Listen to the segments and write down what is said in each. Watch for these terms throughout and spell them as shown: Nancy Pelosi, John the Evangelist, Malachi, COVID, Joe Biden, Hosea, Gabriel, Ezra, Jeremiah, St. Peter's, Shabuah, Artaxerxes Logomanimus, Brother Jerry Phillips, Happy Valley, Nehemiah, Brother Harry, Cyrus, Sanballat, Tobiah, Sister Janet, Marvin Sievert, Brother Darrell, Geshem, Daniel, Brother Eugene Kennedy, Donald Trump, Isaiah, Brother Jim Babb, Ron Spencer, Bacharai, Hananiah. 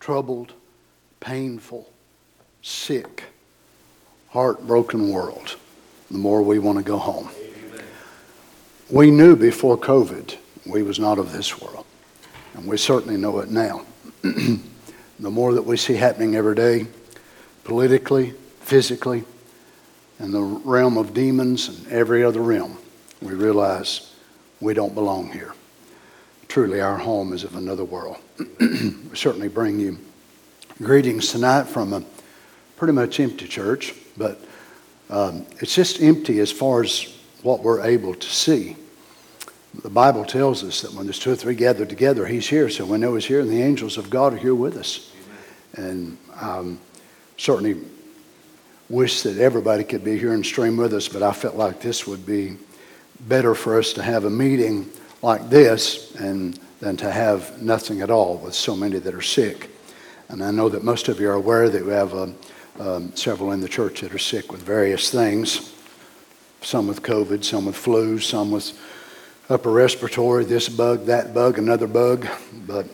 troubled, painful, sick, heartbroken world, the more we want to go home. Amen. We knew before COVID we was not of this world, and we certainly know it now. The more that we see happening every day, politically, physically, in the realm of demons and every other realm, we realize we don't belong here. Truly, our home is of another world. We certainly bring you greetings tonight from a pretty much empty church, but it's just empty as far as what we're able to see. The Bible tells us that when there's two or three gathered together, he's here. So we know he's here, and the angels of God are here with us. Amen. And certainly wish that everybody could be here and stream with us, but I felt like this would be better for us to have a meeting like this and than to have nothing at all with so many that are sick. And I know that most of you are aware that we have several in the church that are sick with various things, some with COVID, some with flu, some with upper respiratory, this bug, that bug, another bug. But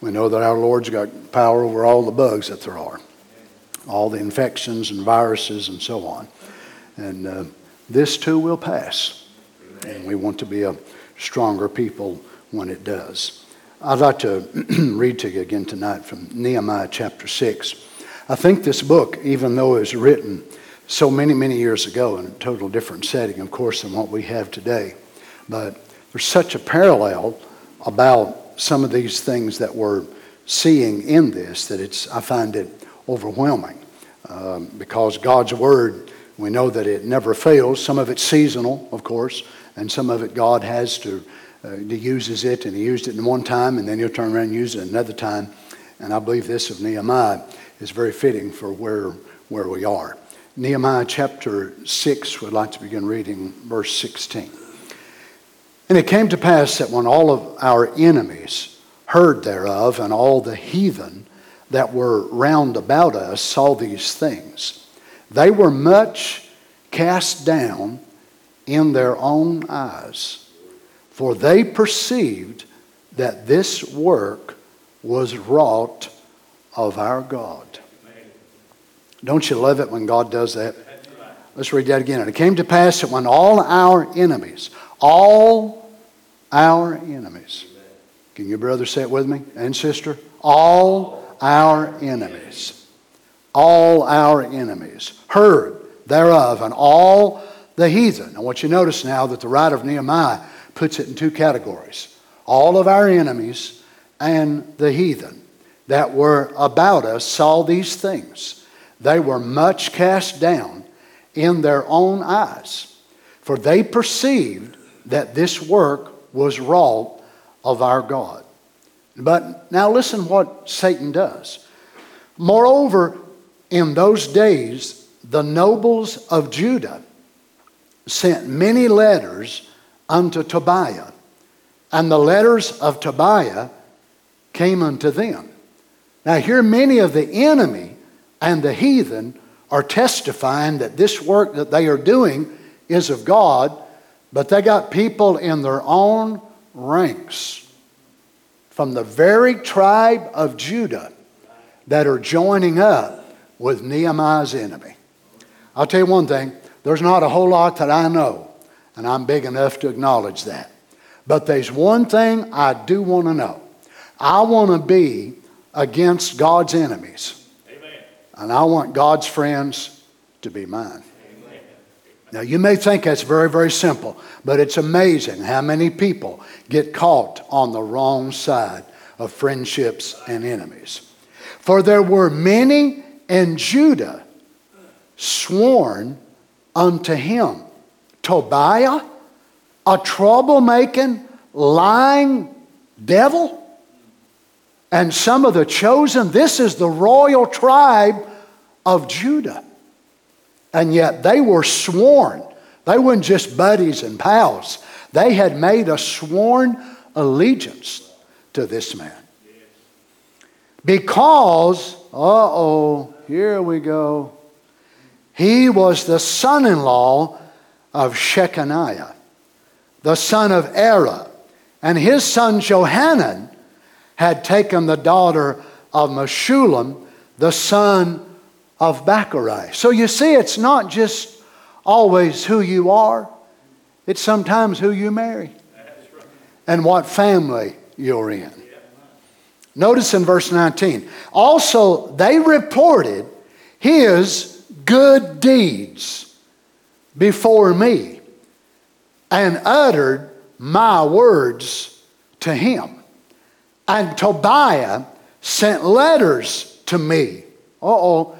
we know that our Lord's got power over all the bugs that there are, all the infections and viruses and so on. And this too will pass. And we want to be a stronger people when it does. I'd like to read to you again tonight from Nehemiah chapter 6. I think this book, even though it was written so many, many years ago in a total different setting, of course, than what we have today, but there's such a parallel about some of these things that we're seeing in this that I find it overwhelming because God's Word, we know that it never fails. Some of it's seasonal, of course, and some of it God has to uses it, and he used it in one time, and then he'll turn around and use it another time. And I believe this of Nehemiah is very fitting for where we are. Nehemiah chapter 6, we'd like to begin reading verse 16. And it came to pass that when all of our enemies heard thereof, and all the heathen that were round about us saw these things, they were much cast down in their own eyes, for they perceived that this work was wrought of our God. Don't you love it when God does that? Let's read that again. And it came to pass that when all our enemies, can your brother say it with me? And sister? All our enemies heard thereof, and all the heathen. I want you to notice now that the writer of Nehemiah puts it in two categories. All of our enemies and the heathen that were about us saw these things. They were much cast down in their own eyes, for they perceived that this work was wrought of our God. But now listen what Satan does. Moreover, in those days, the nobles of Judah sent many letters unto Tobiah, and the letters of Tobiah came unto them. Now here many of the enemy and the heathen are testifying that this work that they are doing is of God, but they got people in their own ranks from the very tribe of Judah that are joining up with Nehemiah's enemy. I'll tell you one thing, there's not a whole lot that I know, and I'm big enough to acknowledge that. But there's one thing I do want to know. I want to be against God's enemies. Amen. And I want God's friends to be mine. Amen. Now you may think that's very, very simple, but it's amazing how many people get caught on the wrong side of friendships and enemies. For there were many in Judah sworn unto him, Tobiah, a troublemaking, lying devil, and some of the chosen. This is the royal tribe of Judah. And yet they were sworn. They weren't just buddies and pals. They had made a sworn allegiance to this man. Because, here we go, he was the son-in-law of Shechaniah, the son of Arah, and his son Johanan had taken the daughter of Meshulam, the son of Bacharai. So you see, it's not just always who you are. It's sometimes who you marry and what family you're in. Notice in verse 19, also they reported his good deeds before me and uttered my words to him. And Tobiah sent letters to me, to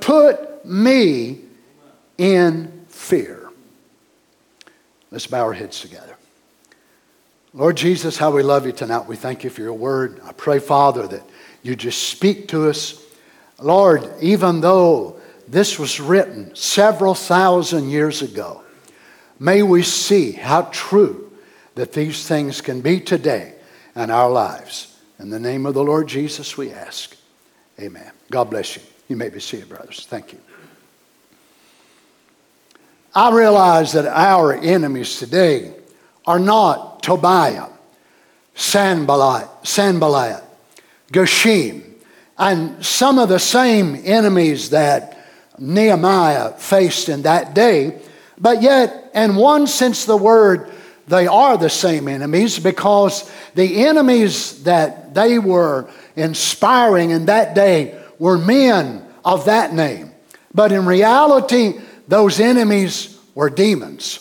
put me in fear. Let's bow our heads together. Lord Jesus, how we love you tonight. We thank you for your word. I pray, Father, that you just speak to us. Lord, even though this was written several thousand years ago, may we see how true that these things can be today in our lives. In the name of the Lord Jesus, we ask. Amen. God bless you. You may be seated, brothers. Thank you. I realize that our enemies today are not Tobiah, Sanballat, Geshem, and some of the same enemies that Nehemiah faced in that day. But yet, in one sense, the word, they are the same enemies, because the enemies that they were inspiring in that day were men of that name. But in reality, those enemies were demons.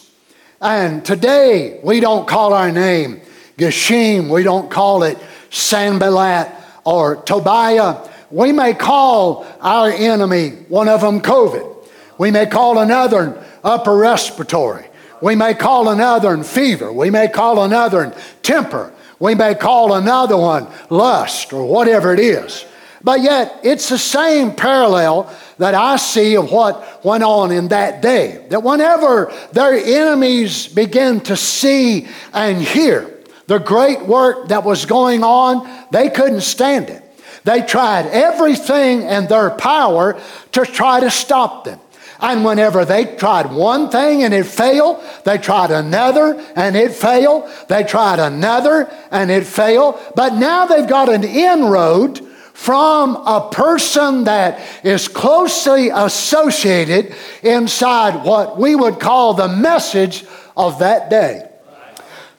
And today, we don't call our name Geshem. We don't call it Sanballat or Tobiah. We may call our enemy, one of them, COVID. We may call another upper respiratory. We may call another one fever. We may call another one temper. We may call another one lust, or whatever it is. But yet, it's the same parallel that I see of what went on in that day. That whenever their enemies began to see and hear the great work that was going on, they couldn't stand it. They tried everything in their power to try to stop them. And whenever they tried one thing and it failed, they tried another and it failed. They tried another and it failed. But now they've got an inroad from a person that is closely associated inside what we would call the message of that day.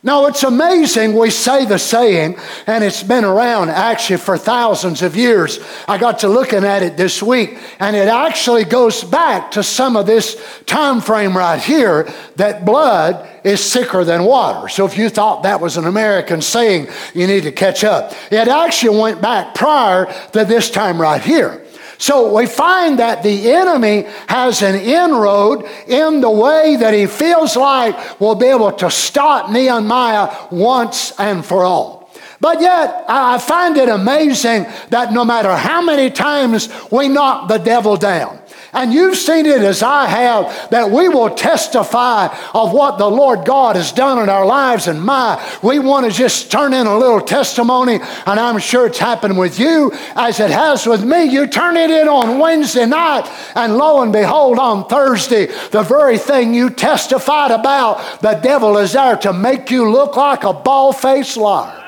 Now, it's amazing, we say the saying, and it's been around actually for thousands of years. I got to looking at it this week, and it actually goes back to some of this time frame right here, that blood is thicker than water. So if you thought that was an American saying, you need to catch up. It actually went back prior to this time right here. So we find that the enemy has an inroad in the way that he feels like will be able to stop Nehemiah once and for all. But yet, I find it amazing that no matter how many times we knock the devil down, and you've seen it as I have, that we will testify of what the Lord God has done in our lives. And we want to just turn in a little testimony, and I'm sure it's happened with you as it has with me. You turn it in on Wednesday night, and lo and behold, on Thursday, the very thing you testified about, the devil is there to make you look like a bald-faced liar.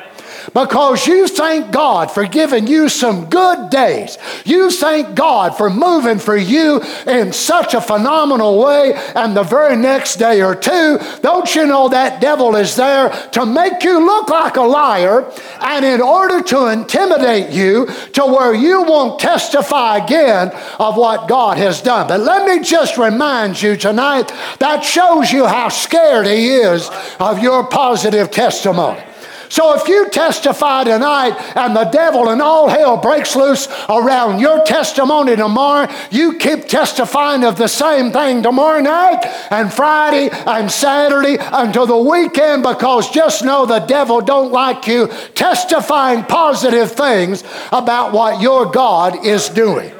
Because you thank God for giving you some good days. You thank God for moving for you in such a phenomenal way. And the very next day or two, don't you know that devil is there to make you look like a liar, and in order to intimidate you to where you won't testify again of what God has done. But let me just remind you tonight, that shows you how scared he is of your positive testimony. So if you testify tonight and the devil and all hell breaks loose around your testimony tomorrow, you keep testifying of the same thing tomorrow night and Friday and Saturday until the weekend, because just know the devil don't like you testifying positive things about what your God is doing.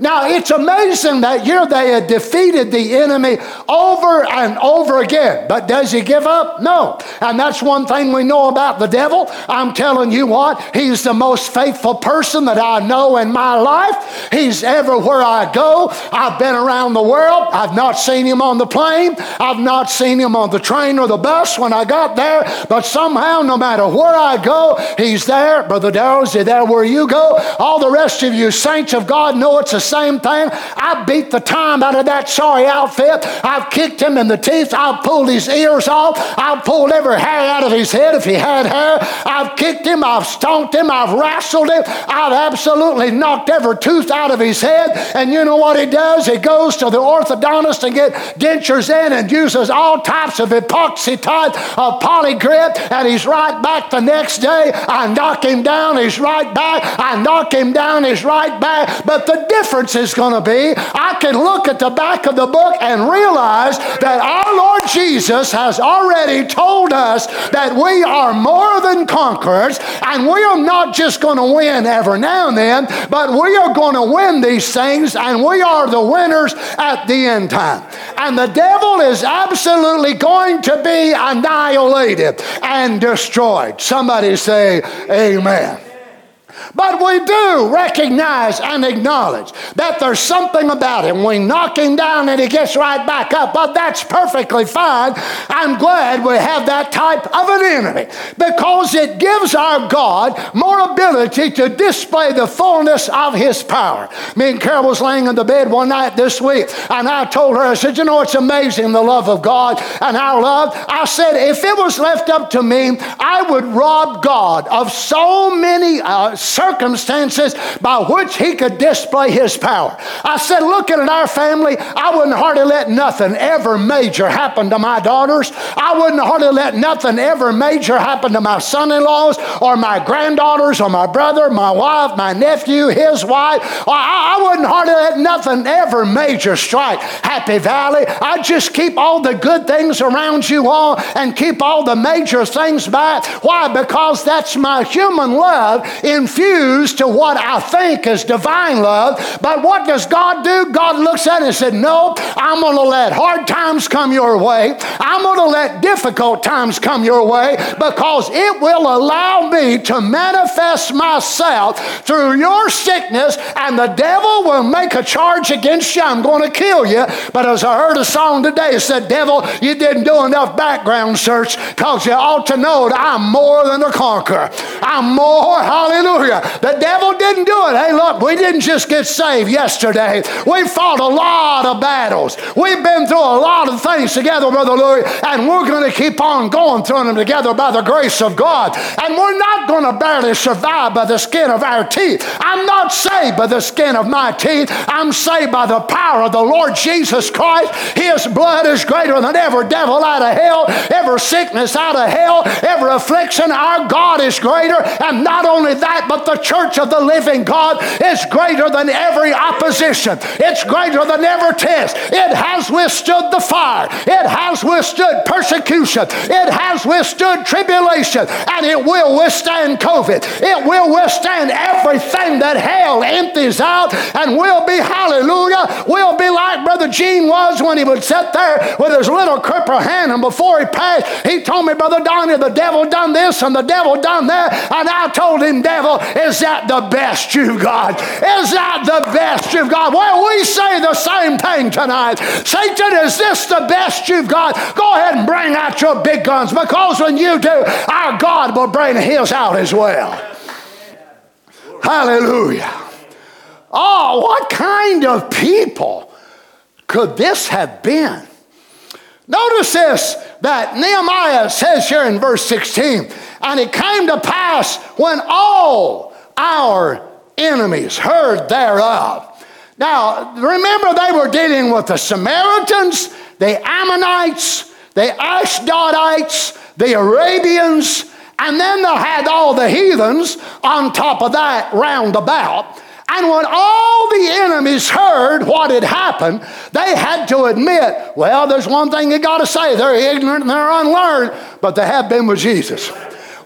Now, it's amazing that here they had defeated the enemy over and over again. But does he give up? No. And that's one thing we know about the devil. I'm telling you what, he's the most faithful person that I know in my life. He's everywhere I go. I've been around the world. I've not seen him on the plane. I've not seen him on the train or the bus when I got there. But somehow, no matter where I go, he's there. Brother Darrell, is he there where you go? All the rest of you saints of God know it's the same thing. I beat the time out of that sorry outfit. I've kicked him in the teeth. I've pulled his ears off. I've pulled every hair out of his head if he had hair. I've kicked him. I've stomped him. I've wrestled him. I've absolutely knocked every tooth out of his head. And you know what he does? He goes to the orthodontist to get dentures in and uses all types of epoxy type of polygrip. And he's right back the next day. I knock him down. He's right back. I knock him down. He's right back. But the difference is going to be, I can look at the back of the book and realize that our Lord Jesus has already told us that we are more than conquerors, and we are not just going to win every now and then, but we are going to win these things, and we are the winners at the end time. And the devil is absolutely going to be annihilated and destroyed. Somebody say amen. But we do recognize and acknowledge that there's something about him. We knock him down and he gets right back up. But that's perfectly fine. I'm glad we have that type of an enemy, because it gives our God more ability to display the fullness of his power. Me and Carol was laying in the bed one night this week, and I told her, I said, you know, it's amazing the love of God and our love. I said, if it was left up to me, I would rob God of so many circumstances by which he could display his power. I said, looking at our family, I wouldn't hardly let nothing ever major happen to my daughters. I wouldn't hardly let nothing ever major happen to my son-in-laws or my granddaughters or my brother, my wife, my nephew, his wife. I wouldn't hardly let nothing ever major strike Happy Valley. I just keep all the good things around you all and keep all the major things back. Why? Because that's my human love infused to what I think is divine love. But what does God do? God looks at it and said, no, I'm going to let hard times come your way. I'm going to let difficult times come your way, because it will allow me to manifest myself through your sickness, and the devil will make a charge against you. I'm going to kill you. But as I heard a song today, it said, devil, you didn't do enough background search, because you ought to know that I'm more than a conqueror. I'm more, hallelujah. The devil didn't do it. Hey, look, we didn't just get saved yesterday. We fought a lot of battles. We've been through a lot of things together, Brother Louis, and we're going to keep on going through them together by the grace of God. And we're not going to barely survive by the skin of our teeth. I'm not saved by the skin of my teeth. I'm saved by the power of the Lord Jesus Christ. His blood is greater than every devil out of hell, every sickness out of hell, every affliction. Our God is greater. And not only that, but the church of the living God is greater than every opposition. It's greater than every test. It has withstood the fire. It has withstood persecution. It has withstood tribulation. And it will withstand COVID. It will withstand everything that hell empties out, and will be, hallelujah, will be like Brother Gene was when he would sit there with his little crippled hand, and before he passed, he told me, Brother Donnie, the devil done this and the devil done that. And I told him, devil, is that the best you've got? Is that the best you've got? Well, we say the same thing tonight. Satan, is this the best you've got? Go ahead and bring out your big guns, because when you do, our God will bring his out as well. Hallelujah. Oh, what kind of people could this have been? Notice this, that Nehemiah says here in verse 16, and it came to pass when all our enemies heard thereof. Now, remember, they were dealing with the Samaritans, the Ammonites, the Ashdodites, the Arabians, and then they had all the heathens on top of that round about. And when all the enemies heard what had happened, they had to admit, well, there's one thing you got to say, they're ignorant and they're unlearned, but they have been with Jesus.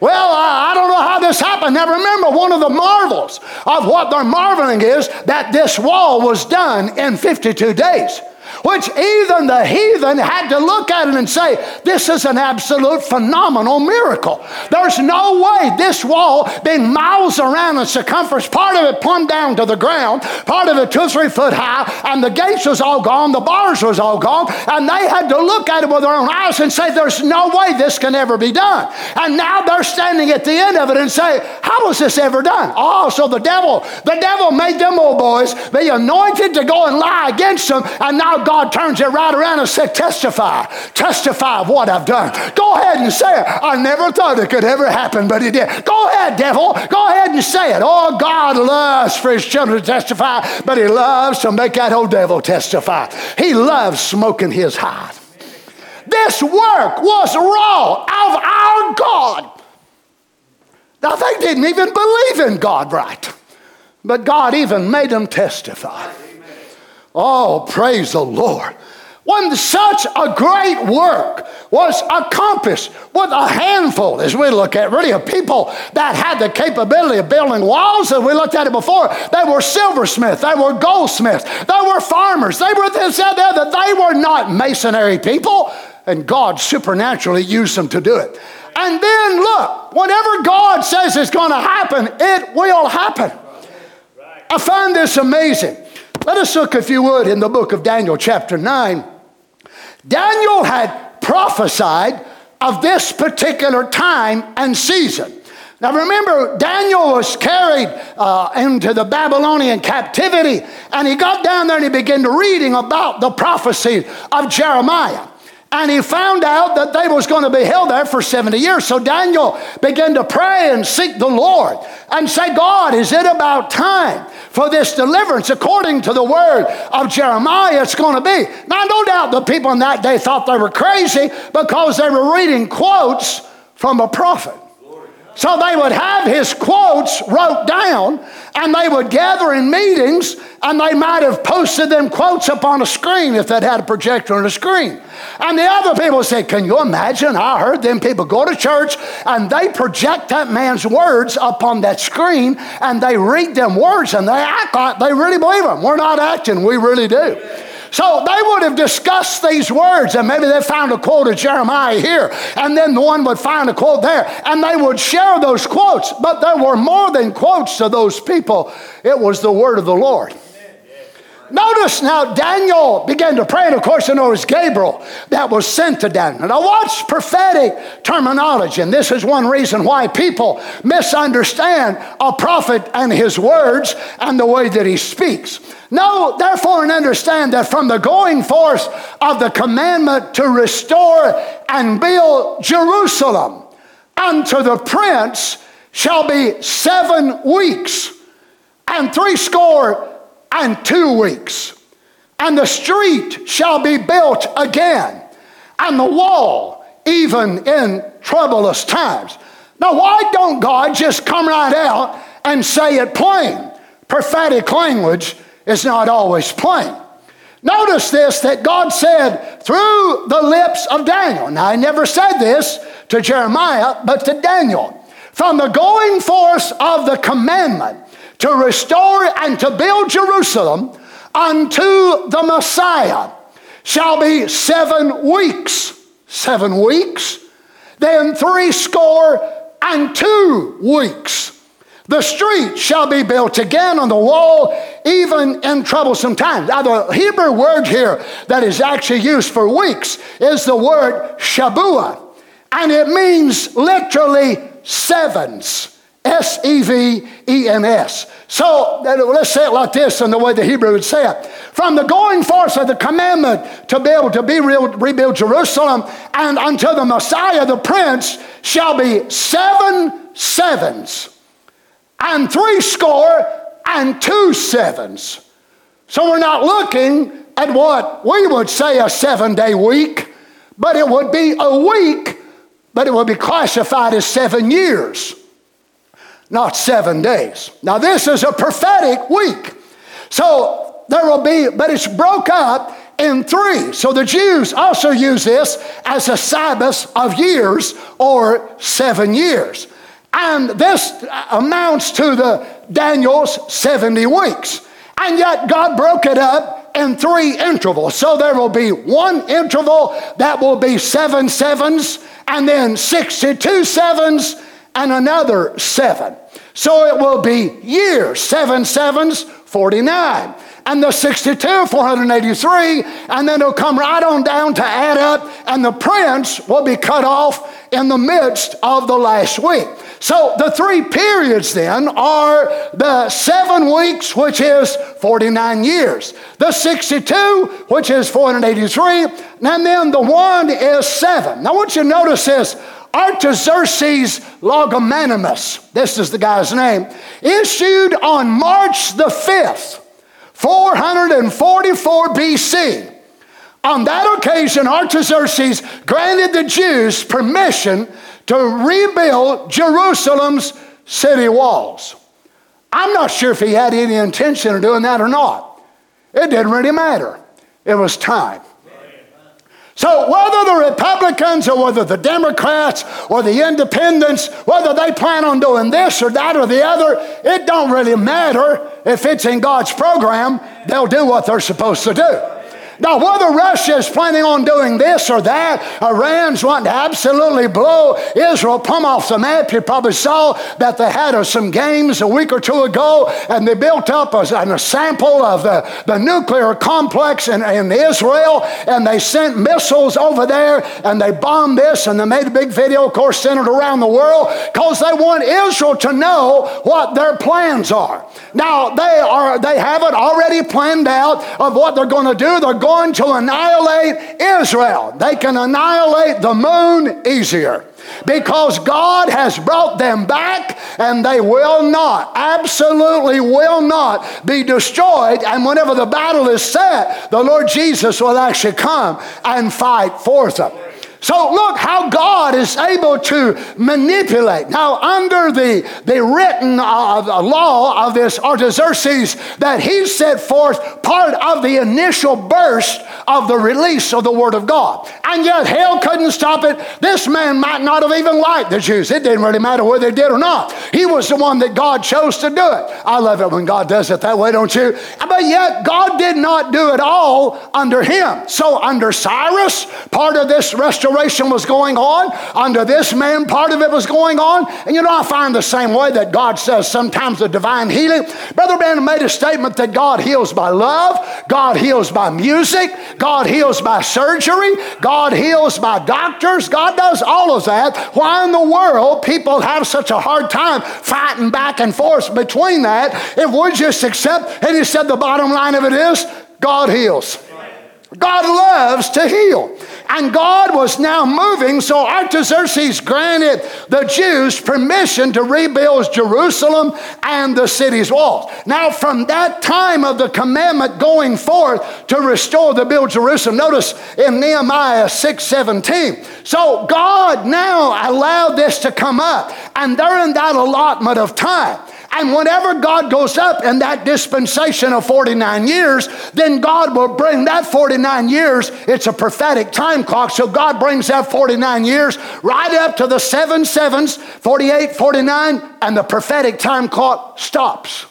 Well, I don't know how this happened. Now remember, one of the marvels of what they're marveling is that this wall was done in 52 days. Which even the heathen had to look at it and say, this is an absolute phenomenal miracle. There's no way this wall, being miles around in circumference, part of it plumb down to the ground, part of it 2 or 3 foot high, and the gates was all gone, the bars was all gone, and they had to look at it with their own eyes and say, there's no way this can ever be done. And now they're standing at the end of it and say, how was this ever done? Oh, so the devil made them old boys be anointed to go and lie against them, and now God turns it right around and says, testify of what I've done. Go ahead and say it. I never thought it could ever happen, but it did. Go ahead, devil. Go ahead and say it. Oh, God loves for his children to testify, but he loves to make that old devil testify. He loves smoking his hide. This work was wrought of our God. Now, they didn't even believe in God, right? But God even made them testify. Oh, praise the Lord. When such a great work was accomplished with a handful, as we look at, really, of people that had the capability of building walls, as we looked at it before, they were silversmiths, they were goldsmiths, they were farmers, they were this and that, they were not masonry people, and God supernaturally used them to do it. And then look, whatever God says is going to happen, it will happen. I find this amazing. Let us look, if you would, in the book of Daniel chapter 9. Daniel had prophesied of this particular time and season. Now remember, Daniel was carried into the Babylonian captivity, and he got down there and he began reading about the prophecy of Jeremiah. And he found out that they was going to be held there for 70 years. So Daniel began to pray and seek the Lord and say, God, is it about time for this deliverance according to the word of Jeremiah it's going to be? Now, no doubt the people in that day thought they were crazy because they were reading quotes from a prophet. So they would have his quotes wrote down, and they would gather in meetings, and they might have posted them quotes up on a screen if they'd had a projector on a screen. And the other people said, can you imagine? I heard them people go to church, and they project that man's words up on that screen, and they read them words, and they act like they really believe them. We're not acting, we really do. So they would have discussed these words, and maybe they found a quote of Jeremiah here, and then the one would find a quote there, and they would share those quotes. But there were more than quotes to those people. It was the word of the Lord. Notice now, Daniel began to pray, and of course, you know, it was Gabriel that was sent to Daniel. Now, watch prophetic terminology, and this is one reason why people misunderstand a prophet and his words and the way that he speaks. Know, therefore, and understand that from the going forth of the commandment to restore and build Jerusalem unto the prince shall be 7 weeks and 72 weeks, and the street shall be built again, and the wall, even in troublous times. Now, why don't God just come right out and say it plain? Prophetic language is not always plain. Notice this, that God said through the lips of Daniel. Now, I never said this to Jeremiah, but to Daniel. From the going forth of the commandment to restore and to build Jerusalem unto the Messiah shall be 7 weeks. 7 weeks, then 62 weeks. The street shall be built again on the wall, even in troublesome times. Now, the Hebrew word here that is actually used for weeks is the word Shabuah, and it means literally sevens. sevens. So let's say it like this in the way the Hebrew would say it. From the going forth of the commandment to build, rebuild Jerusalem, and unto the Messiah, the Prince, shall be 7 sevens and 62 sevens. So we're not looking at what we would say a 7-day week, but it would be a week, but it would be classified as 7 years. Not 7 days. Now, this is a prophetic week. So there will be, but it's broke up in three. So the Jews also use this as a Sabbath of years or 7 years. And this amounts to the Daniel's 70 weeks. And yet God broke it up in three intervals. So there will be one interval that will be 7 sevens, and then 62 sevens, and another 7. So it will be years, 7 sevens, 49. And the 62, 483, and then it'll come right on down to add up, and the prince will be cut off in the midst of the last week. So the three periods then are the 7 weeks, which is 49 years, the 62, which is 483, and then the one is 7. Now what you notice is Artaxerxes Logomanimus, this is the guy's name, issued on March the 5th, 444 BC. On that occasion, Artaxerxes granted the Jews permission to rebuild Jerusalem's city walls. I'm not sure if he had any intention of doing that or not. It didn't really matter. It was time. So whether the Republicans or whether the Democrats or the Independents, whether they plan on doing this or that or the other, it don't really matter. If it's in God's program, they'll do what they're supposed to do. Now, whether Russia is planning on doing this or that, Iran's wanting to absolutely blow Israel plumb off the map. You probably saw that they had some games a week or two ago, and they built up a sample of the nuclear complex in Israel, and they sent missiles over there, and they bombed this, and they made a big video, of course, sent it around the world, because they want Israel to know what their plans are. Now, they have it already planned out of what they're going to do. They're going to annihilate Israel. They can annihilate the moon easier, because God has brought them back, and they will not, absolutely will not be destroyed. And whenever the battle is set, the Lord Jesus will actually come and fight for them. So look how God is able to manipulate. Now, under the written law of this Artaxerxes, that he set forth part of the initial burst of the release of the Word of God. And yet hell couldn't stop it. This man might not have even liked the Jews. It didn't really matter whether they did or not. He was the one that God chose to do it. I love it when God does it that way, don't you? But yet God did not do it all under him. So under Cyrus, part of this restoration was going on. Under this man, part of it was going on. And you know, I find the same way that God says sometimes the divine healing. Brother Branham made a statement that God heals by love, God heals by music, God heals by surgery, God heals by doctors. God does all of that. Why in the world people have such a hard time fighting back and forth between that if we just accept? And he said the bottom line of it is God heals. God loves to heal. And God was now moving, so Artaxerxes granted the Jews permission to rebuild Jerusalem and the city's walls. Now, from that time of the commandment going forth to restore the build Jerusalem, notice in Nehemiah 6:17. So God now allowed this to come up, and they're in that allotment of time. And whenever God goes up in that dispensation of 49 years, then God will bring that 49 years. It's a prophetic time clock. So God brings that 49 years right up to the 7 sevens, 48, 49, and the prophetic time clock stops.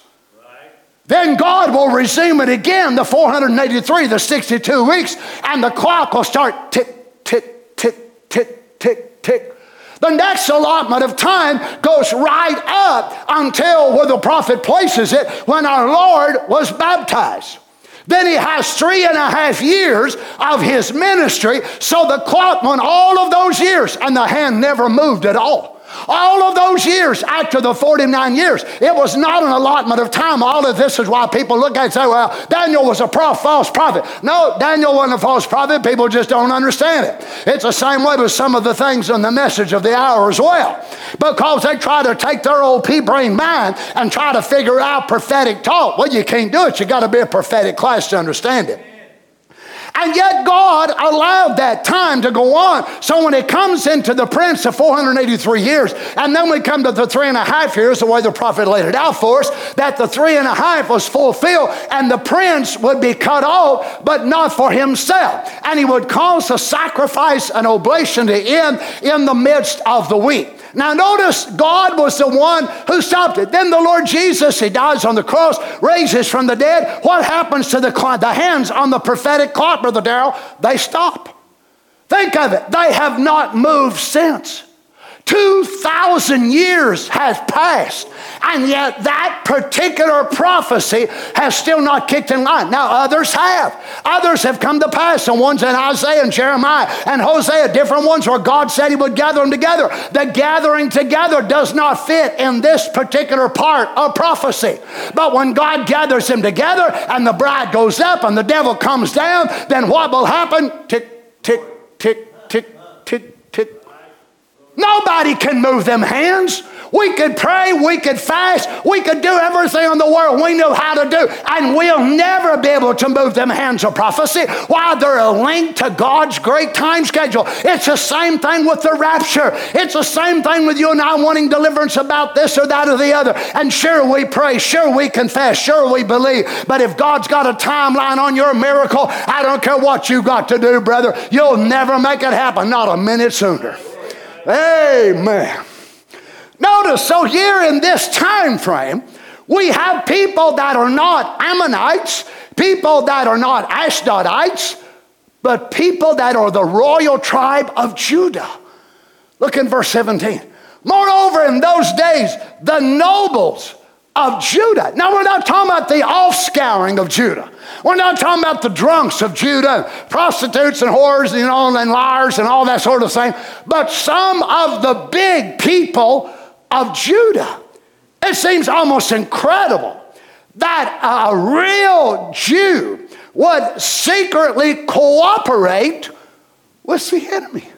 Then God will resume it again, the 483, the 62 weeks, and the clock will start tick, tick, tick, tick, tick, tick. The next allotment of time goes right up until where the prophet places it, when our Lord was baptized. Then he has 3.5 years of his ministry, so the clock went all of those years, and the hand never moved at all. All of those years after the 49 years, it was not an allotment of time. All of this is why people look at it and say, well, Daniel was a false prophet. No, Daniel wasn't a false prophet. People just don't understand it. It's the same way with some of the things in the message of the hour as well, because they try to take their old pea-brain mind and try to figure out prophetic talk. Well, you can't do it. You got to be a prophetic class to understand it. And yet God allowed that time to go on. So when it comes into the prince of 483 years, and then we come to the 3.5 years, the way the prophet laid it out for us, that the 3.5 was fulfilled and the prince would be cut off, but not for himself. And he would cause a sacrifice, an oblation to end in the midst of the week. Now notice, God was the one who stopped it. Then the Lord Jesus, he dies on the cross, raises from the dead. What happens to the hands on the prophetic clock, Brother Darrell? They stop. Think of it. They have not moved since. 2,000 years has passed, and yet that particular prophecy has still not kicked in line. Now, others have. Others have come to pass. The ones in Isaiah and Jeremiah and Hosea, different ones where God said he would gather them together. The gathering together does not fit in this particular part of prophecy. But when God gathers them together and the bride goes up and the devil comes down, then what will happen? Tick, tick, tick, tick, tick. Nobody can move them hands. We could pray, we could fast, we could do everything in the world we know how to do, and we'll never be able to move them hands of prophecy. Why? They're a link to God's great time schedule. It's the same thing with the rapture. It's the same thing with you and I wanting deliverance about this or that or the other. And sure we pray, sure we confess, sure we believe, but if God's got a timeline on your miracle, I don't care what you got to do, brother, you'll never make it happen, not a minute sooner. Amen. Notice, so here in this time frame, we have people that are not Ammonites, people that are not Ashdodites, but people that are the royal tribe of Judah. Look in verse 17. Moreover, in those days, the nobles of Judah. Now, we're not talking about the offscouring of Judah. We're not talking about the drunks of Judah, prostitutes and whores, you know, and liars and all that sort of thing. But some of the big people of Judah. It seems almost incredible that a real Jew would secretly cooperate with the enemy.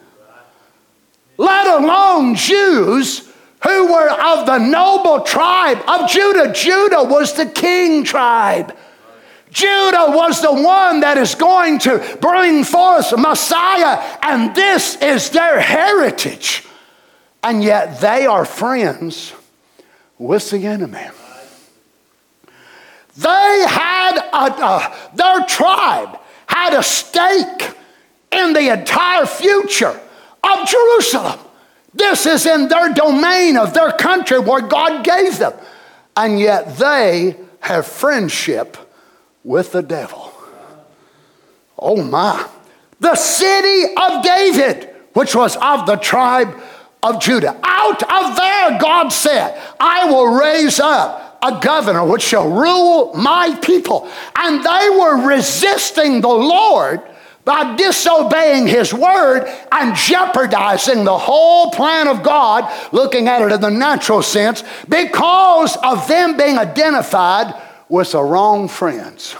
Let alone Jews who were of the noble tribe of Judah. Judah was the king tribe. Judah was the one that is going to bring forth Messiah, and this is their heritage. And yet they are friends with the enemy. They had their tribe had a stake in the entire future of Jerusalem. This is in their domain of their country where God gave them. And yet they have friendship with the devil. Oh my. The city of David, which was of the tribe of Judah. Out of there, God said, I will raise up a governor which shall rule my people. And they were resisting the Lord by disobeying his word and jeopardizing the whole plan of God, looking at it in the natural sense, because of them being identified with the wrong friends.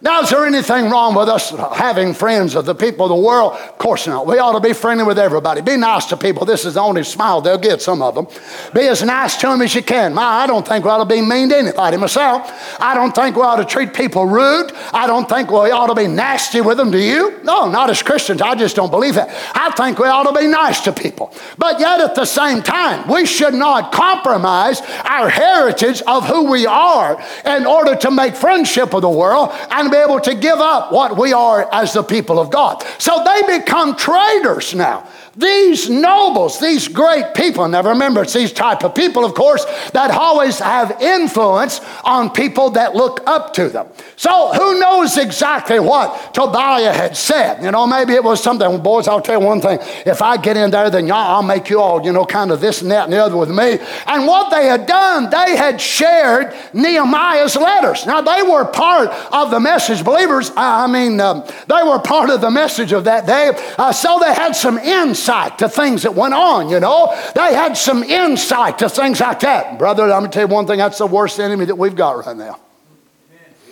Now, is there anything wrong with us having friends of the people of the world? Of course not. We ought to be friendly with everybody. Be nice to people. This is the only smile they'll get, some of them. Be as nice to them as you can. I don't think we ought to be mean to anybody myself. I don't think we ought to treat people rude. I don't think we ought to be nasty with them. Do you? No, not as Christians. I just don't believe that. I think we ought to be nice to people. But yet at the same time, we should not compromise our heritage of who we are in order to make friendship with the world and be able to give up what we are as the people of God. So they become traitors now. These nobles, these great people, now remember it's these type of people, of course, that always have influence on people that look up to them. So who knows exactly what Tobiah had said? You know, maybe it was something, well, boys, I'll tell you one thing, if I get in there, then y'all, I'll make you all, you know, kind of this and that and the other with me. And what they had done, they had shared Nehemiah's letters. Now they were part of the message, believers, they were part of the message of that day, so they had some insight to things that went on, you know. They had some insight to things like that. Brother, I'm going to tell you one thing, that's the worst enemy that we've got right now.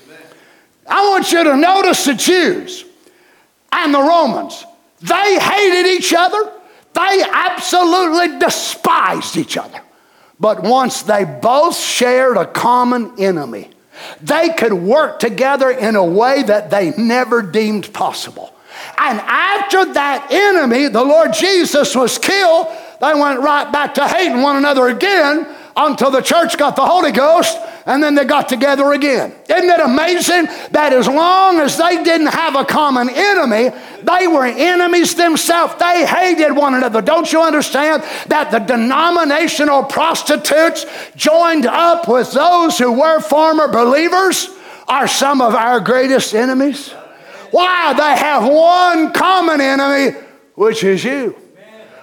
Amen. I want you to notice the Jews and the Romans. They hated each other. They absolutely despised each other. But once they both shared a common enemy, They could work together in a way that they never deemed possible. And after that enemy, the Lord Jesus, was killed, they went right back to hating one another again until the church got the Holy Ghost, and then they got together again. Isn't it amazing that as long as they didn't have a common enemy, they were enemies themselves. They hated one another. Don't you understand that the denominational prostitutes joined up with those who were former believers are some of our greatest enemies? Why? They have one common enemy, which is you.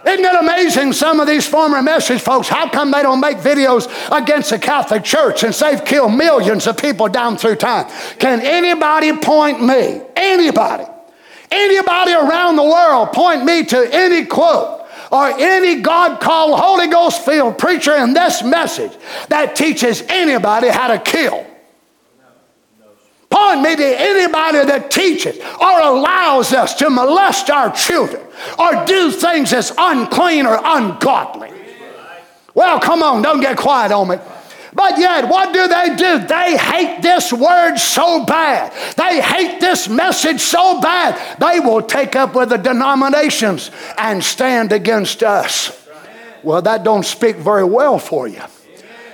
Isn't it amazing, some of these former message folks, how come they don't make videos against the Catholic Church since they've killed millions of people down through time? Can anybody point me, anybody around the world point me to any quote or any God-called, Holy Ghost-filled preacher in this message that teaches anybody how to kill? Point me to anybody that teaches or allows us to molest our children or do things that's unclean or ungodly. Well, come on, don't get quiet on me. But yet, what do? They hate this word so bad. They hate this message so bad. They will take up with the denominations and stand against us. Well, that don't speak very well for you,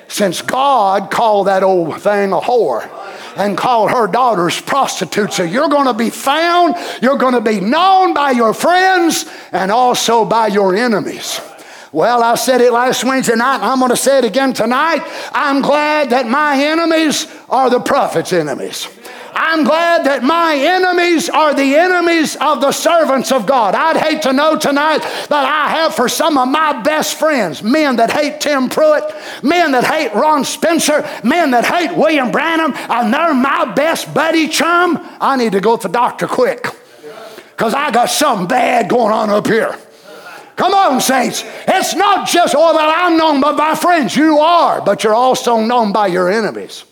since God called that old thing a whore and called her daughters prostitutes. So you're going to be found, you're going to be known by your friends and also by your enemies. Well, I said it last Wednesday night, and I'm going to say it again tonight. I'm glad that my enemies are the prophet's enemies. I'm glad that my enemies are the enemies of the servants of God. I'd hate to know tonight that I have for some of my best friends, men that hate Tim Pruitt, men that hate Ron Spencer, men that hate William Branham, and they're my best buddy chum. I need to go to the doctor quick, because I got something bad going on up here. Come on, saints. It's not just, oh, well, I'm known by my friends. You are, but you're also known by your enemies.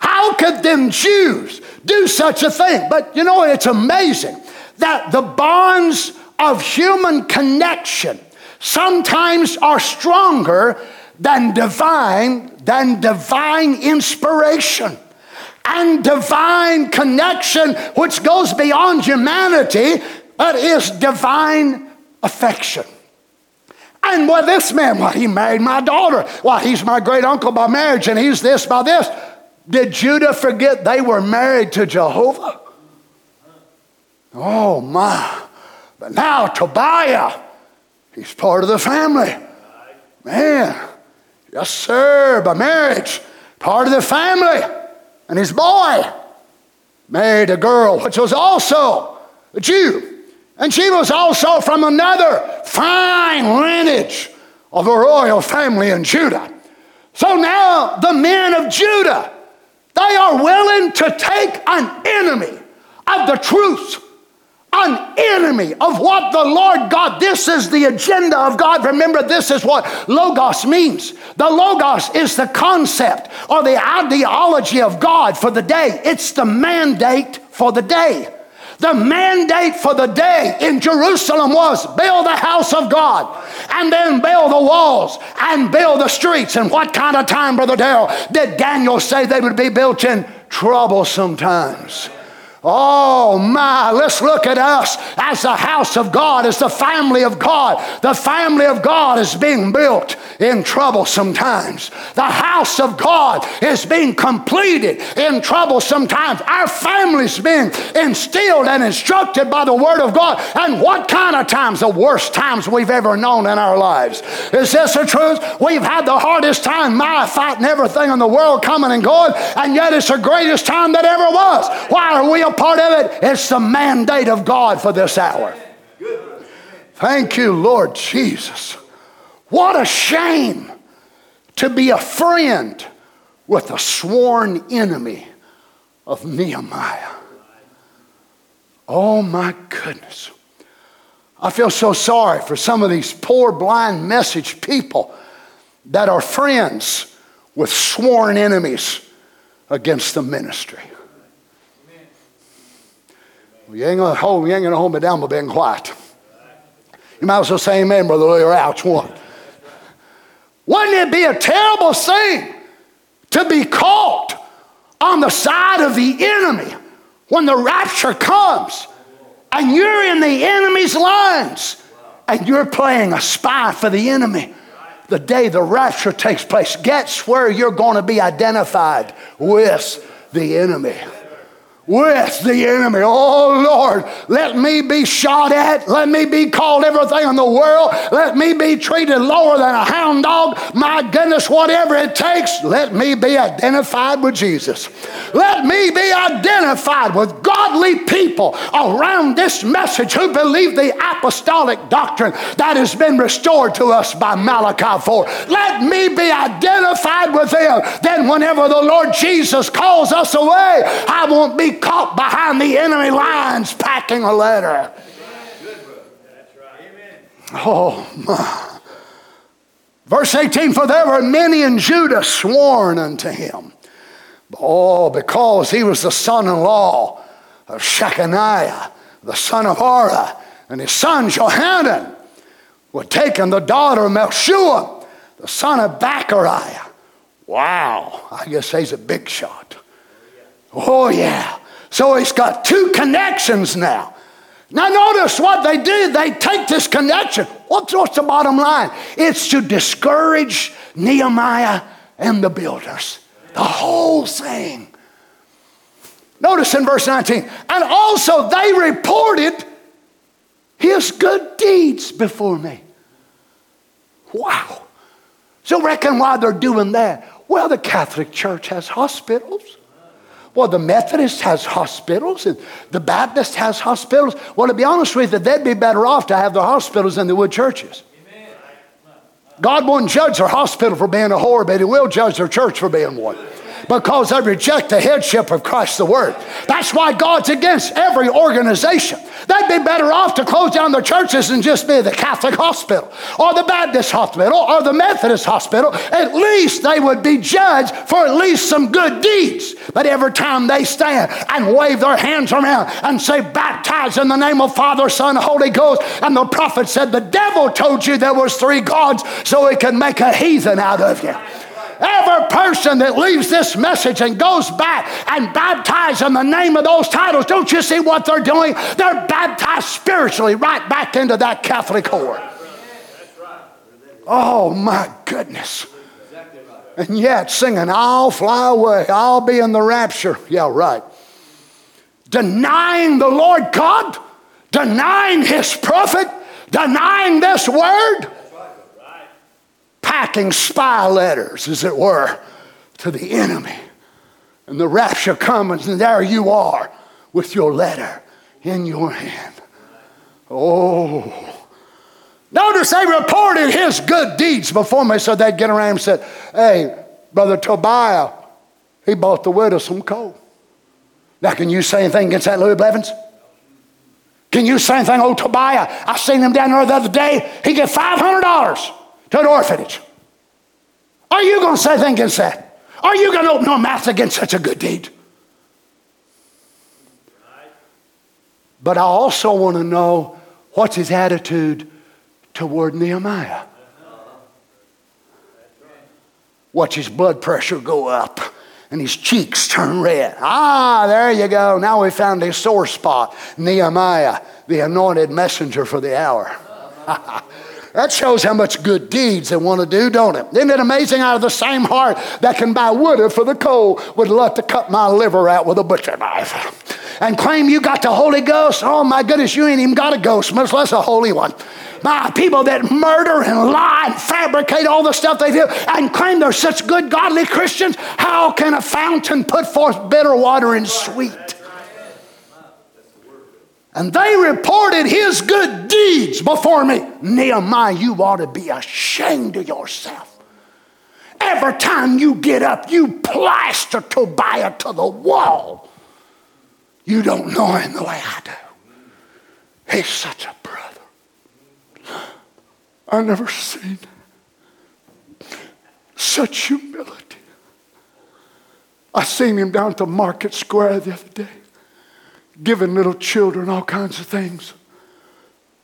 How could them Jews do such a thing? But you know, it's amazing that the bonds of human connection sometimes are stronger than divine inspiration and divine connection, which goes beyond humanity, but is divine affection. And well, this man, he married my daughter. Why, he's my great uncle by marriage, and he's this by this. Did Judah forget they were married to Jehovah? Oh my. But now Tobiah, he's part of the family. Man, yes sir, by marriage, part of the family. And his boy married a girl which was also a Jew. And she was also from another fine lineage of a royal family in Judah. So now the men of Judah, they are willing to take an enemy of the truth, an enemy of what the Lord God, this is the agenda of God. Remember, this is what Logos means. The Logos is the concept or the ideology of God for the day. It's the mandate for the day. The mandate for the day in Jerusalem was build the house of God, and then build the walls and build the streets. And what kind of time, Brother Darrell, did Daniel say they would be built in? Troublesome times. Oh my, let's look at us as the house of God, as the family of God. The family of God is being built in troublesome times. The house of God is being completed in troublesome times. Our family's being instilled and instructed by the Word of God. And what kind of times? The worst times we've ever known in our lives. Is this the truth? We've had the hardest time, my fighting everything in the world coming and going, and yet it's the greatest time that ever was. Why are we part of it? It's the mandate of God for this hour. Thank you, Lord Jesus. What a shame to be a friend with a sworn enemy of Nehemiah. Oh my goodness. I feel so sorry for some of these poor blind message people that are friends with sworn enemies against the ministry. You ain't going to hold me down by being quiet. You might as well say amen, Brother Louis, or ouch one. Wouldn't it be a terrible thing to be caught on the side of the enemy when the rapture comes, and you're in the enemy's lines, and you're playing a spy for the enemy. The day the rapture takes place, guess where you're going to be identified? With the enemy. With the enemy. Oh, Lord, let me be shot at. Let me be called everything in the world. Let me be treated lower than a hound dog. My goodness, whatever it takes, let me be identified with Jesus. Let me be identified with godly people around this message who believe the apostolic doctrine that has been restored to us by Malachi 4. Let me be identified with them. Then whenever the Lord Jesus calls us away, I won't be caught behind the enemy lines packing a letter. Oh my. Verse 18, for there were many in Judah sworn unto him. Oh, because he was the son-in-law of Shechaniah, the son of Arah, and his son Johanan would taken the daughter of Meshulam, the son of Bacharai. Wow, I guess he's a big shot. Oh, yeah. So he's got two connections now. Now notice what they do. They take this connection. What's the bottom line? It's to discourage Nehemiah and the builders. The whole thing. Notice in verse 19. And also they reported his good deeds before me. Wow. So reckon why they're doing that. Well, the Catholic Church has hospitals. Well, the Methodist has hospitals, and the Baptist has hospitals. Well, to be honest with you, they'd be better off to have their hospitals than they would churches. Amen. God won't judge their hospital for being a whore, but He will judge their church for being one. Because they reject the headship of Christ the Word. That's why God's against every organization. They'd be better off to close down their churches than just be the Catholic hospital or the Baptist hospital or the Methodist hospital. At least they would be judged for at least some good deeds. But every time they stand and wave their hands around and say, baptize in the name of Father, Son, Holy Ghost, and the prophet said, the devil told you there was three gods so he could make a heathen out of you. Every person that leaves this message and goes back and baptizes in the name of those titles, don't you see what they're doing? They're baptized spiritually right back into that Catholic whore. Oh, my goodness. And yet singing, I'll fly away, I'll be in the rapture. Yeah, right. Denying the Lord God, denying His prophet, denying this word. Packing spy letters, as it were, to the enemy. And the rapture comes, and there you are with your letter in your hand. Oh. Notice they reported his good deeds before me, so they'd get around and said, hey, Brother Tobiah, he bought the widow some coal. Now, can you say anything against that, Louis Blevins? Can you say anything, old Tobiah? I seen him down there the other day. He gave $500. To an orphanage. Are you going to say anything against that? Are you going to open your mouth against such a good deed? But I also want to know what's his attitude toward Nehemiah. Watch his blood pressure go up and his cheeks turn red. Ah, there you go. Now we found a sore spot. Nehemiah, the anointed messenger for the hour. That shows how much good deeds they want to do, don't it? Isn't it amazing out of the same heart that can buy wood for the coal would love to cut my liver out with a butcher knife and claim you got the Holy Ghost? Oh, my goodness, you ain't even got a ghost, much less a holy one. My people that murder and lie and fabricate all the stuff they do and claim they're such good godly Christians, how can a fountain put forth bitter water and sweet? And they reported his good deeds before me. Nehemiah, you ought to be ashamed of yourself. Every time you get up, you plaster Tobiah to the wall. You don't know him the way I do. He's such a brother. I've never seen such humility. I seen him down at the market square the other day, giving little children all kinds of things,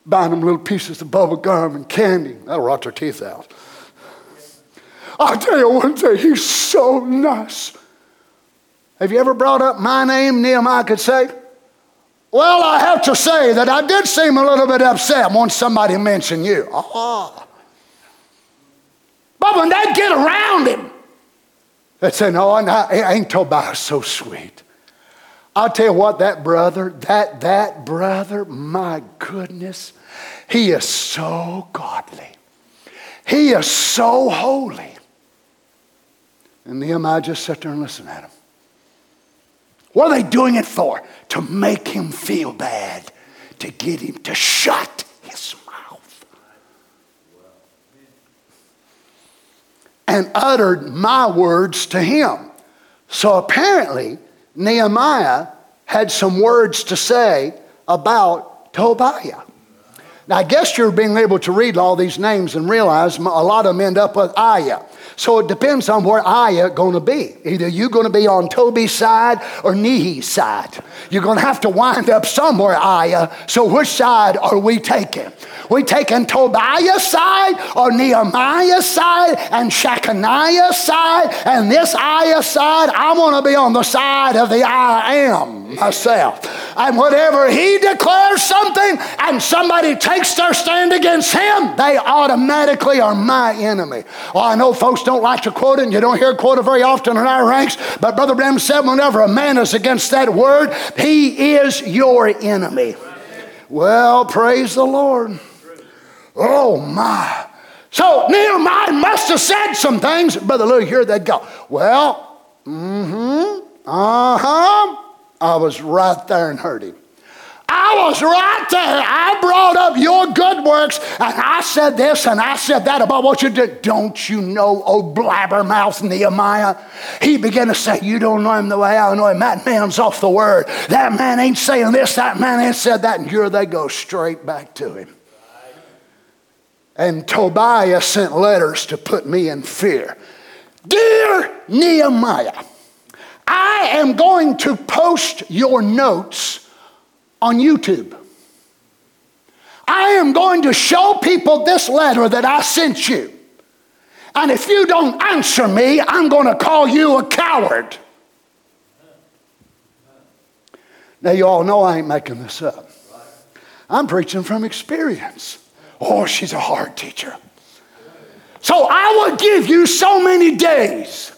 buying them little pieces of bubble gum and candy. That'll rot their teeth out. I'll tell you one thing, he's so nice. Have you ever brought up my name, Nehemiah could say? Well, I have to say that I did seem a little bit upset once somebody mentioned you. Oh. But when they get around him, they say, no, ain't Tobiah so sweet? I'll tell you what, that brother, my goodness, he is so godly. He is so holy. And Nehemiah just sat there and listened at him. What are they doing it for? To make him feel bad, to get him to shut his mouth. And uttered my words to him. So apparently, Nehemiah had some words to say about Tobiah. Now, I guess you're being able to read all these names and realize a lot of them end up with Aya. So it depends on where Aya going to be. Either you're going to be on Tobi's side or Nehi's side. You're going to have to wind up somewhere, Aya. So which side are we taking? We taking Tobiah's side or Nehemiah's side and Shechaniah's side and this Aya's side? I want to be on the side of the I am myself. And whatever he declares something and somebody takes their stand against him, they automatically are my enemy. Well, I know folks don't like to quote it, and you don't hear it quoted very often in our ranks, but Brother Branham said whenever a man is against that word, he is your enemy. Well, praise the Lord. Oh, my. So Nehemiah must have said some things. Brother Louis, here they go. Well, I was right there and heard him. I was right there. I brought up your good works, and I said this, and I said that about what you did. Don't you know, old blabbermouth Nehemiah? He began to say, you don't know him the way I know him. That man's off the word. That man ain't saying this. That man ain't said that. And here they go straight back to him. And Tobiah sent letters to put me in fear. Dear Nehemiah, I am going to post your notes on YouTube. I am going to show people this letter that I sent you. And if you don't answer me, I'm going to call you a coward. Now, you all know I ain't making this up. I'm preaching from experience. Oh, she's a hard teacher. So I will give you so many days.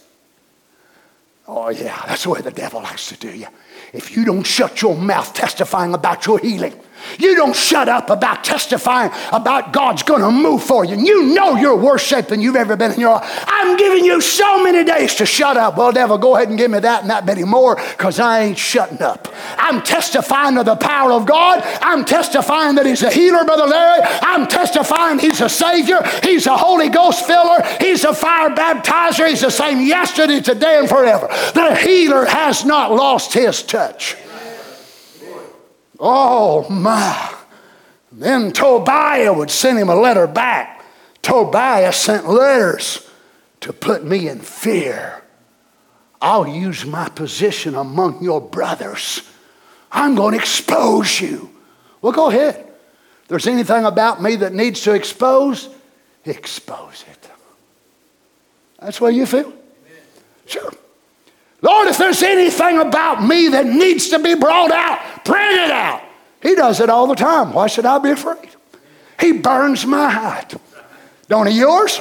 Oh, yeah, that's the way the devil likes to do you. If you don't shut your mouth testifying about your healing, you don't shut up about testifying about God's going to move for you, and you know you're worse shape than you've ever been in your life. I'm giving you so many days to shut up. Well, devil, go ahead and give me that and that many more, because I ain't shutting up. I'm testifying of the power of God. I'm testifying that he's a healer, Brother Larry. I'm testifying he's a savior. He's a Holy Ghost filler. He's a fire baptizer. He's the same yesterday, today, and forever. The healer has not lost his touch. Oh, my. Then Tobiah would send him a letter back. Tobiah sent letters to put me in fear. I'll use my position among your brothers. I'm going to expose you. Well, go ahead. If there's anything about me that needs to expose, expose it. That's the way you feel? Sure. Lord, if there's anything about me that needs to be brought out, print it out. He does it all the time. Why should I be afraid? He burns my hide. Don't he yours?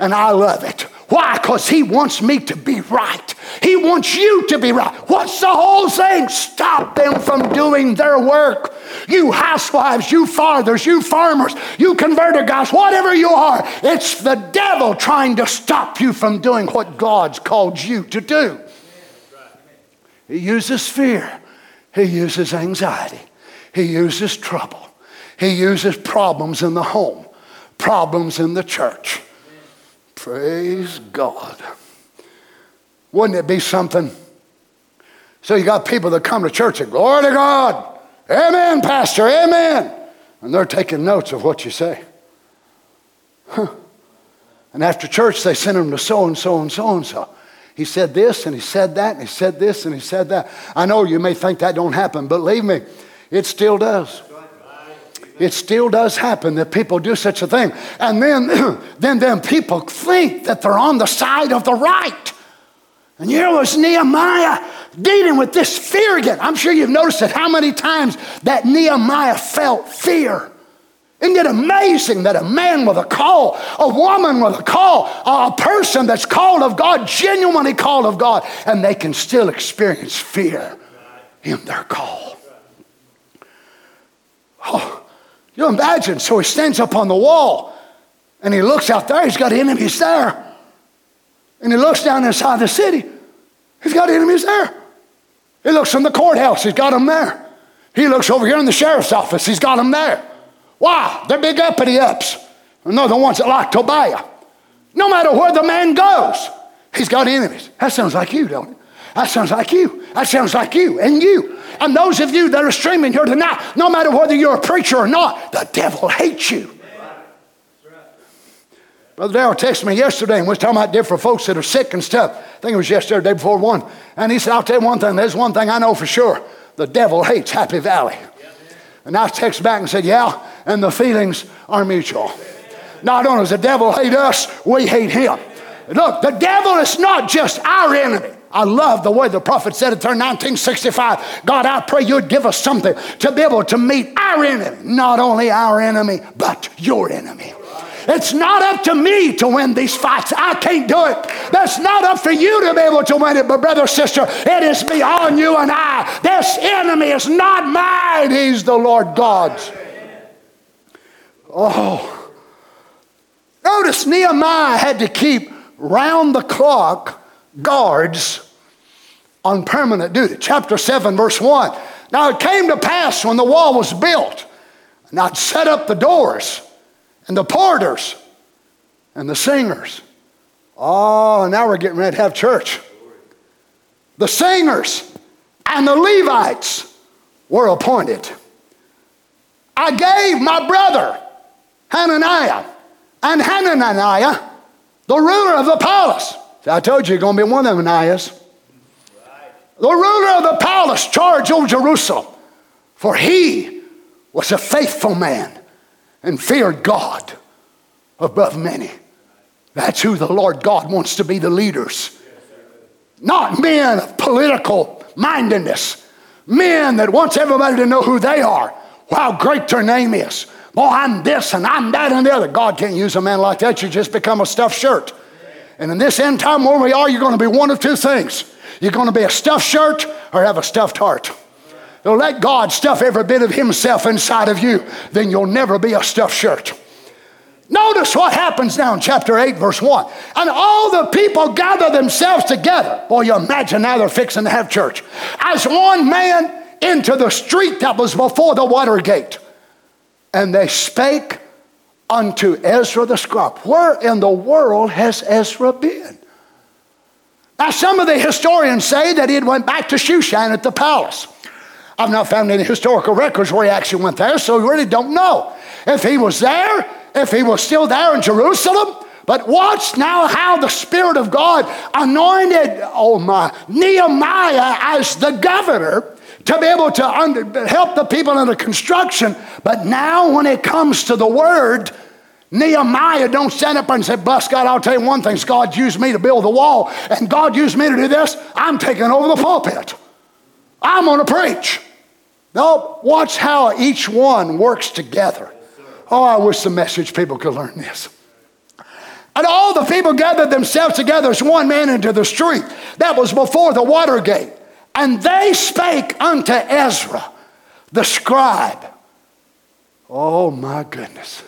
And I love it. Why? Because he wants me to be right. He wants you to be right. What's the whole thing? Stop them from doing their work. You housewives, you fathers, you farmers, you converter guys, whatever you are, it's the devil trying to stop you from doing what God's called you to do. He uses fear. He uses anxiety. He uses trouble. He uses problems in the home, problems in the church. Praise God. Wouldn't it be something? So you got people that come to church and glory to God. Amen, Pastor, amen. And they're taking notes of what you say. Huh. And after church, they send them to so-and-so and so-and-so. He said this, and he said that, and he said this, and he said that. I know you may think that don't happen, but believe me, it still does. It still does happen that people do such a thing. And then people think that they're on the side of the right. And here was Nehemiah dealing with this fear again. I'm sure you've noticed it, how many times that Nehemiah felt fear. Isn't it amazing that a man with a call, a woman with a call, a person that's called of God, genuinely called of God, and they can still experience fear in their call? Oh, you imagine. So he stands up on the wall and he looks out there. He's got enemies there. And he looks down inside the city. He's got enemies there. He looks from the courthouse. He's got them there. He looks over here in the sheriff's office. He's got them there. Why? They're big uppity-ups. And they're the ones that like Tobiah. No matter where the man goes, he's got enemies. That sounds like you, don't it? That sounds like you. That sounds like you and you. And those of you that are streaming here tonight, no matter whether you're a preacher or not, the devil hates you. Brother Darrell texted me yesterday and was talking about different folks that are sick and stuff. I think it was yesterday or the day before one. And he said, I'll tell you one thing. There's one thing I know for sure. The devil hates Happy Valley. And I texted back and said, yeah, and the feelings are mutual. Not only does the devil hate us, we hate him. Look, the devil is not just our enemy. I love the way the prophet said it there in 1965. God, I pray you'd give us something to be able to meet our enemy. Not only our enemy, but your enemy. It's not up to me to win these fights. I can't do it. That's not up for you to be able to win it. But brother, sister, it is beyond you and I. This enemy is not mine. He's the Lord God's. Oh. Notice Nehemiah had to keep round the clock guards on permanent duty. Chapter 7, verse 1. Now it came to pass when the wall was built, and I'd set up the doors, and the porters, and the singers. Oh, now we're getting ready to have church. The singers and the Levites were appointed. I gave my brother Hananiah, and Hananiah, the ruler of the palace. See, I told you you're going to be one of them, Ananias. The ruler of the palace charged over Jerusalem, for he was a faithful man and feared God above many. That's who the Lord God wants to be the leaders. Not men of political mindedness. Men that wants everybody to know who they are. How great their name is. Boy, I'm this and I'm that and the other. God can't use a man like that. You just become a stuffed shirt. And in this end time where we are, you're going to be one of two things. You're going to be a stuffed shirt or have a stuffed heart. You'll let God stuff every bit of himself inside of you, then you'll never be a stuffed shirt. Notice what happens now in chapter 8, verse 1. And all the people gather themselves together. Boy, you imagine now they're fixing to have church. As one man into the street that was before the water gate. And they spake unto Ezra the scribe. Where in the world has Ezra been? Now some of the historians say that he had went back to Shushan at the palace. I've not found any historical records where he actually went there, so we really don't know if he was there, if he was still there in Jerusalem. But watch now how the Spirit of God anointed, oh my, Nehemiah as the governor to be able to help the people in the construction. But now when it comes to the word, Nehemiah don't stand up and say, bless God, I'll tell you one thing, God used me to build the wall, and God used me to do this, I'm taking over the pulpit. I'm going to preach. No, watch how each one works together. Oh, I wish the message people could learn this. And all the people gathered themselves together as one man into the street that was before the water gate. And they spake unto Ezra, the scribe. Oh, my goodness.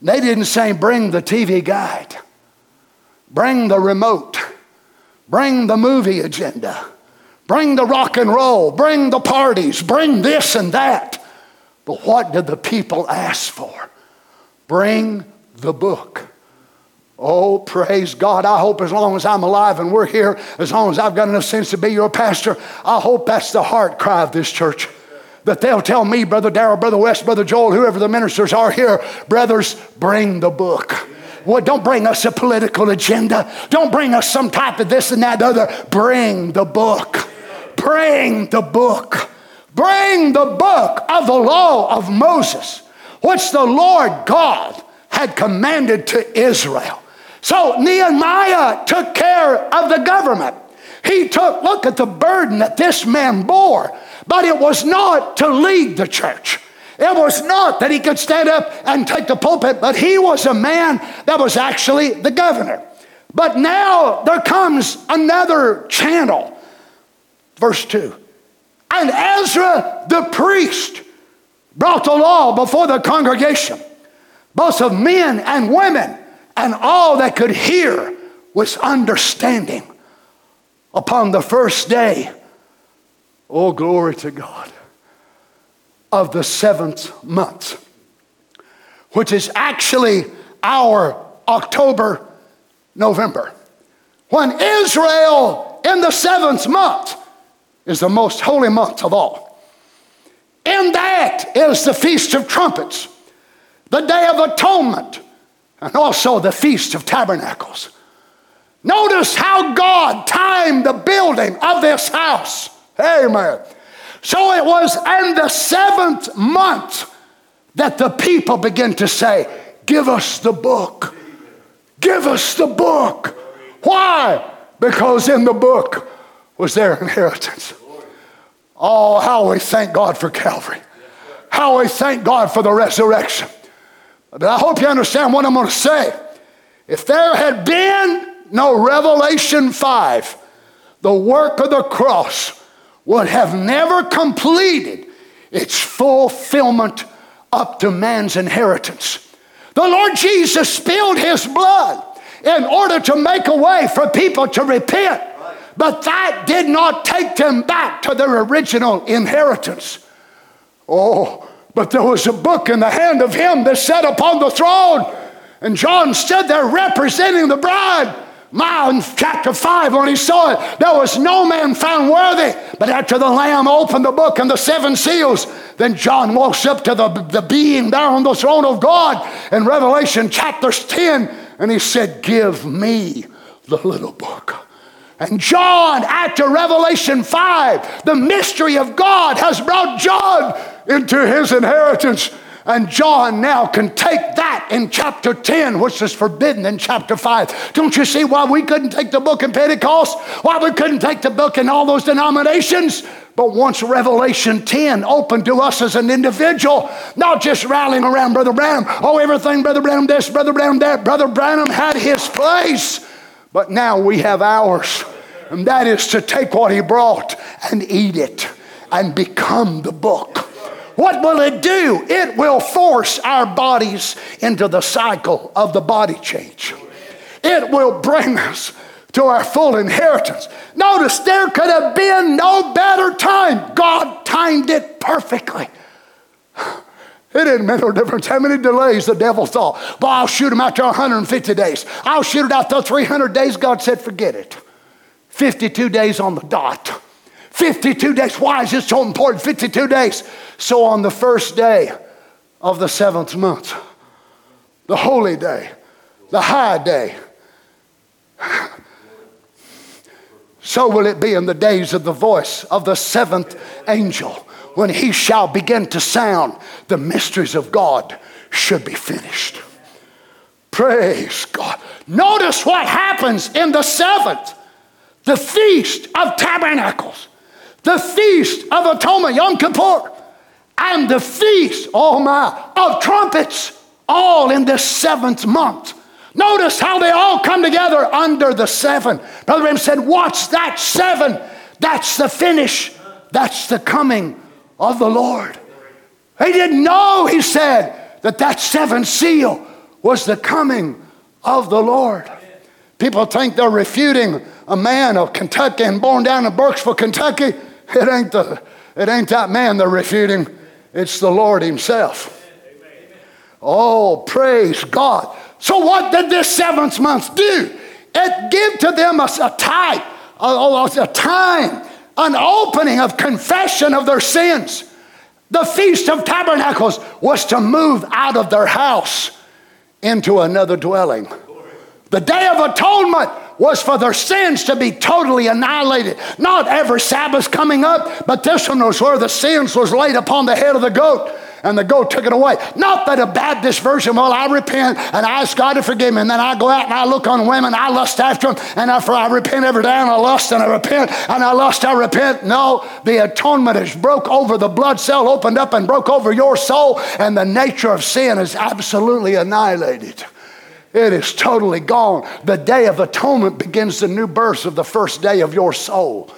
They didn't say, bring the TV guide. Bring the remote. Bring the movie agenda. Bring the rock and roll. Bring the parties. Bring this and that. But what did the people ask for? Bring the book. Oh, praise God. I hope as long as I'm alive and we're here, as long as I've got enough sense to be your pastor, I hope that's the heart cry of this church. That they'll tell me, Brother Darrell, Brother West, Brother Joel, whoever the ministers are here, brothers, bring the book. Well, don't bring us a political agenda. Don't bring us some type of this and that other. Bring the book. Bring the book. Bring the book of the law of Moses, which the Lord God had commanded to Israel. So Nehemiah took care of the government. He took, look at the burden that this man bore. But it was not to lead the church. It was not that he could stand up and take the pulpit, but he was a man that was actually the governor. But now there comes another channel. Verse 2. And Ezra the priest brought the law before the congregation, both of men and women, and all that could hear was understanding upon the first day. Oh, glory to God. Of the 7th month, which is actually our October, November. When Israel in the 7th month is the most holy month of all. In that is the Feast of Trumpets, the Day of Atonement, and also the Feast of Tabernacles. Notice how God timed the building of this house. Amen. So it was in the 7th month that the people began to say, give us the book. Give us the book. Why? Because in the book was their inheritance. Oh, how we thank God for Calvary. How we thank God for the resurrection. But I hope you understand what I'm going to say. If there had been no Revelation 5, the work of the cross would have never completed its fulfillment up to man's inheritance. The Lord Jesus spilled his blood in order to make a way for people to repent, but that did not take them back to their original inheritance. Oh, but there was a book in the hand of him that sat upon the throne, and John stood there representing the bride. In chapter 5, when he saw it, there was no man found worthy. But after the Lamb opened the book and the 7 seals, then John walks up to the being there on the throne of God in Revelation chapter 10, and he said, give me the little book. And John, after Revelation 5, the mystery of God has brought John into his inheritance. And John now can take that in chapter 10, which is forbidden in chapter 5. Don't you see why we couldn't take the book in Pentecost? Why we couldn't take the book in all those denominations? But once Revelation 10 opened to us as an individual, not just rallying around Brother Branham. Oh, everything, Brother Branham this, Brother Branham that. Brother Branham had his place. But now we have ours. And that is to take what he brought and eat it and become the book. What will it do? It will force our bodies into the cycle of the body change. It will bring us to our full inheritance. Notice there could have been no better time. God timed it perfectly. It didn't make no difference how many delays the devil thought. Well, I'll shoot him out there 150 days. I'll shoot it out there 300 days. God said, forget it. 52 days on the dot. 52 days. Why is this so important? 52 days. So on the first day of the 7th month, the holy day, the high day, so will it be in the days of the voice of the 7th angel, when he shall begin to sound, the mysteries of God should be finished. Praise God. Notice what happens in the 7th, the Feast of Tabernacles. The Feast of Atonement, Yom Kippur, and the Feast, oh my, of Trumpets, all in this 7th month. Notice how they all come together under the 7. Brother Ram said, what's that 7? That's the finish. That's the coming of the Lord. He didn't know, he said, that 7th seal was the coming of the Lord. People think they're refuting a man of Kentucky and born down in Burksville, Kentucky. It ain't that man they're refuting. It's the Lord himself. Amen. Oh, praise God. So what did this 7th month do? It gave to them a time, an opening of confession of their sins. The Feast of Tabernacles was to move out of their house into another dwelling. The Day of Atonement was for their sins to be totally annihilated. Not every Sabbath coming up, but this one was where the sins was laid upon the head of the goat. and the goat took it away. Not that a Baptist version, well, I repent and I ask God to forgive me, and then I go out and I look on women, I lust after them, and I repent every day, and I lust and I repent, and I lust, I repent. No, the atonement is broke over, the blood cell opened up and broke over your soul, and the nature of sin is absolutely annihilated. It is totally gone. The day of atonement begins the new birth of the first day of your soul.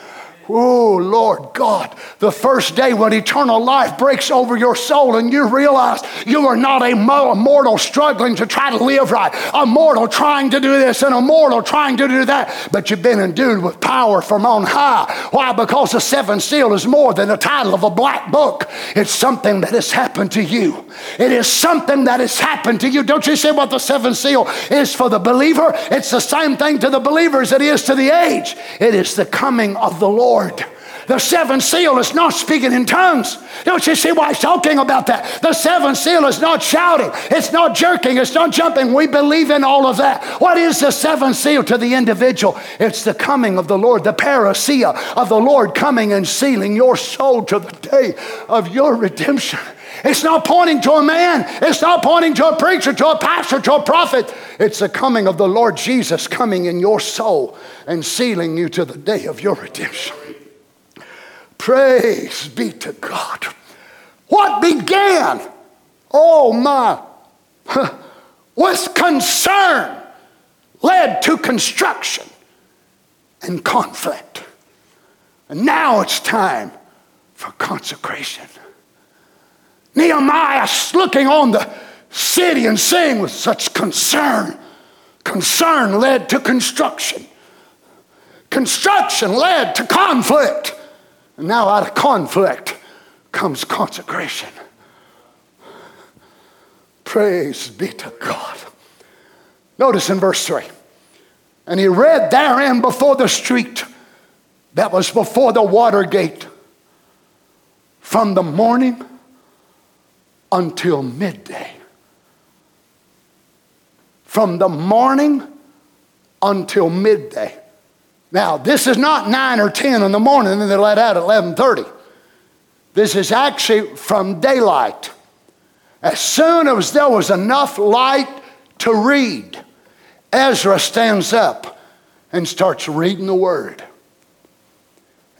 Oh, Lord God, the first day when eternal life breaks over your soul and you realize you are not a mortal struggling to try to live right, a mortal trying to do this and a mortal trying to do that, but you've been endued with power from on high. Why? Because the seventh seal is more than the title of a black book. It's something that has happened to you. It is something that has happened to you. Don't you see what the seventh seal is for the believer? It's the same thing to the believer as it is to the age. It is the coming of the Lord. The seventh seal is not speaking in tongues. Don't you see why he's talking about that? The seventh seal is not shouting. It's not jerking. It's not jumping. We believe in all of that. What is the seventh seal to the individual? It's the coming of the Lord, the parousia of the Lord coming and sealing your soul to the day of your redemption. It's not pointing to a man. It's not pointing to a preacher, to a pastor, to a prophet. It's the coming of the Lord Jesus coming in your soul and sealing you to the day of your redemption. Praise be to God. What began, oh my, with concern led to construction and conflict. And now it's time for consecration. Nehemiah's looking on the city and seeing with such concern. Concern led to construction. Construction led to conflict. And now out of conflict comes consecration. Praise be to God. Notice in verse 3. And he read therein before the street that was before the water gate from the morning until midday. From the morning until midday. Now, this is not 9 or 10 in the morning and then they let out at 11:30. This is actually from daylight. As soon as there was enough light to read, Ezra stands up and starts reading the word.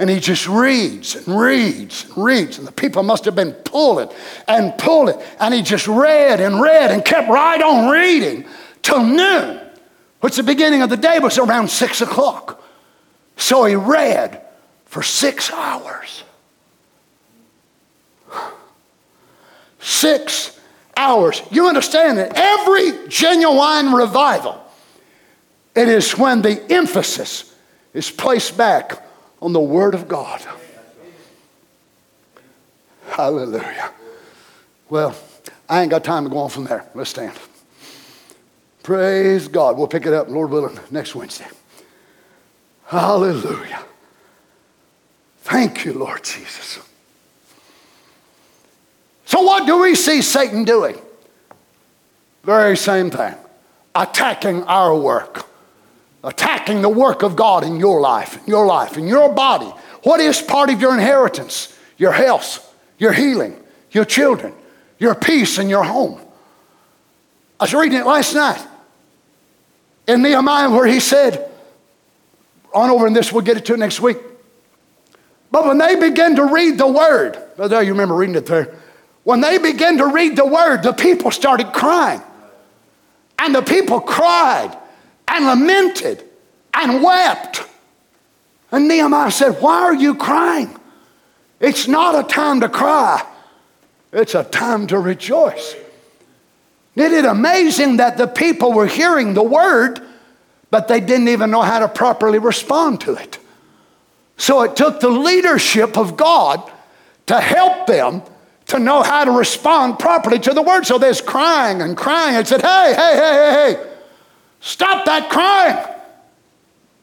And he just reads and reads and reads. And the people must have been pulling. And he just read and kept right on reading till noon, which the beginning of the day was around 6 o'clock. So he read for 6 hours. 6 hours. You understand that every genuine revival, it is when the emphasis is placed back on the Word of God. Hallelujah. Well, I ain't got time to go on from there. Let's stand. Praise God. We'll pick it up, Lord willing, next Wednesday. Hallelujah. Thank you, Lord Jesus. So what do we see Satan doing? Very same thing. Attacking our work. Attacking the work of God in your life, in your body. What is part of your inheritance? Your health, your healing, your children, your peace in your home. I was reading it last night in Nehemiah where he said, on over in this, we'll get it to it next week. But when they begin to read the word, there you remember reading it there. When they begin to read the word, the people started crying. And the people cried and lamented and wept. And Nehemiah said, why are you crying? It's not a time to cry. It's a time to rejoice. Isn't it amazing that the people were hearing the word, but they didn't even know how to properly respond to it? So it took the leadership of God to help them to know how to respond properly to the word. So there's crying and crying and said, hey, stop that crying.